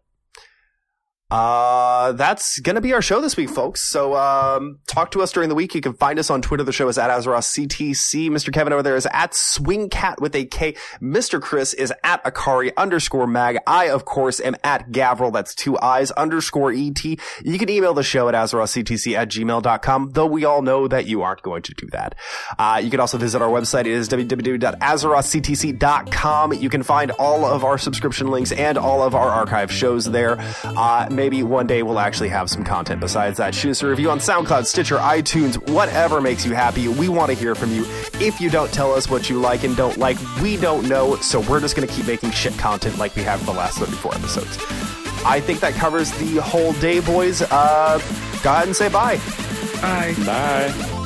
Uh, that's going to be our show this week, folks. So um, talk to us during the week. You can find us on Twitter. The show is at Azeroth C T C. Mister Kevin over there is at SwingCat with a K. Mister Chris is at Akari underscore mag. I, of course, am at Gavriil. That's two I's underscore E T. You can email the show at Azeroth C T C at gmail dot com, though we all know that you aren't going to do that. Uh, you can also visit our website. It is w w w dot azeroth c t c dot com. You can find all of our subscription links and all of our archive shows there. Uh, Maybe one day we'll actually have some content besides that. Shoot us a review on SoundCloud, Stitcher, iTunes, whatever makes you happy. We want to hear from you. If you don't tell us what you like and don't like, we don't know, so we're just going to keep making shit content like we have for the last thirty-four episodes. I think that covers the whole day, boys. Uh, go ahead and say bye. Bye. Bye.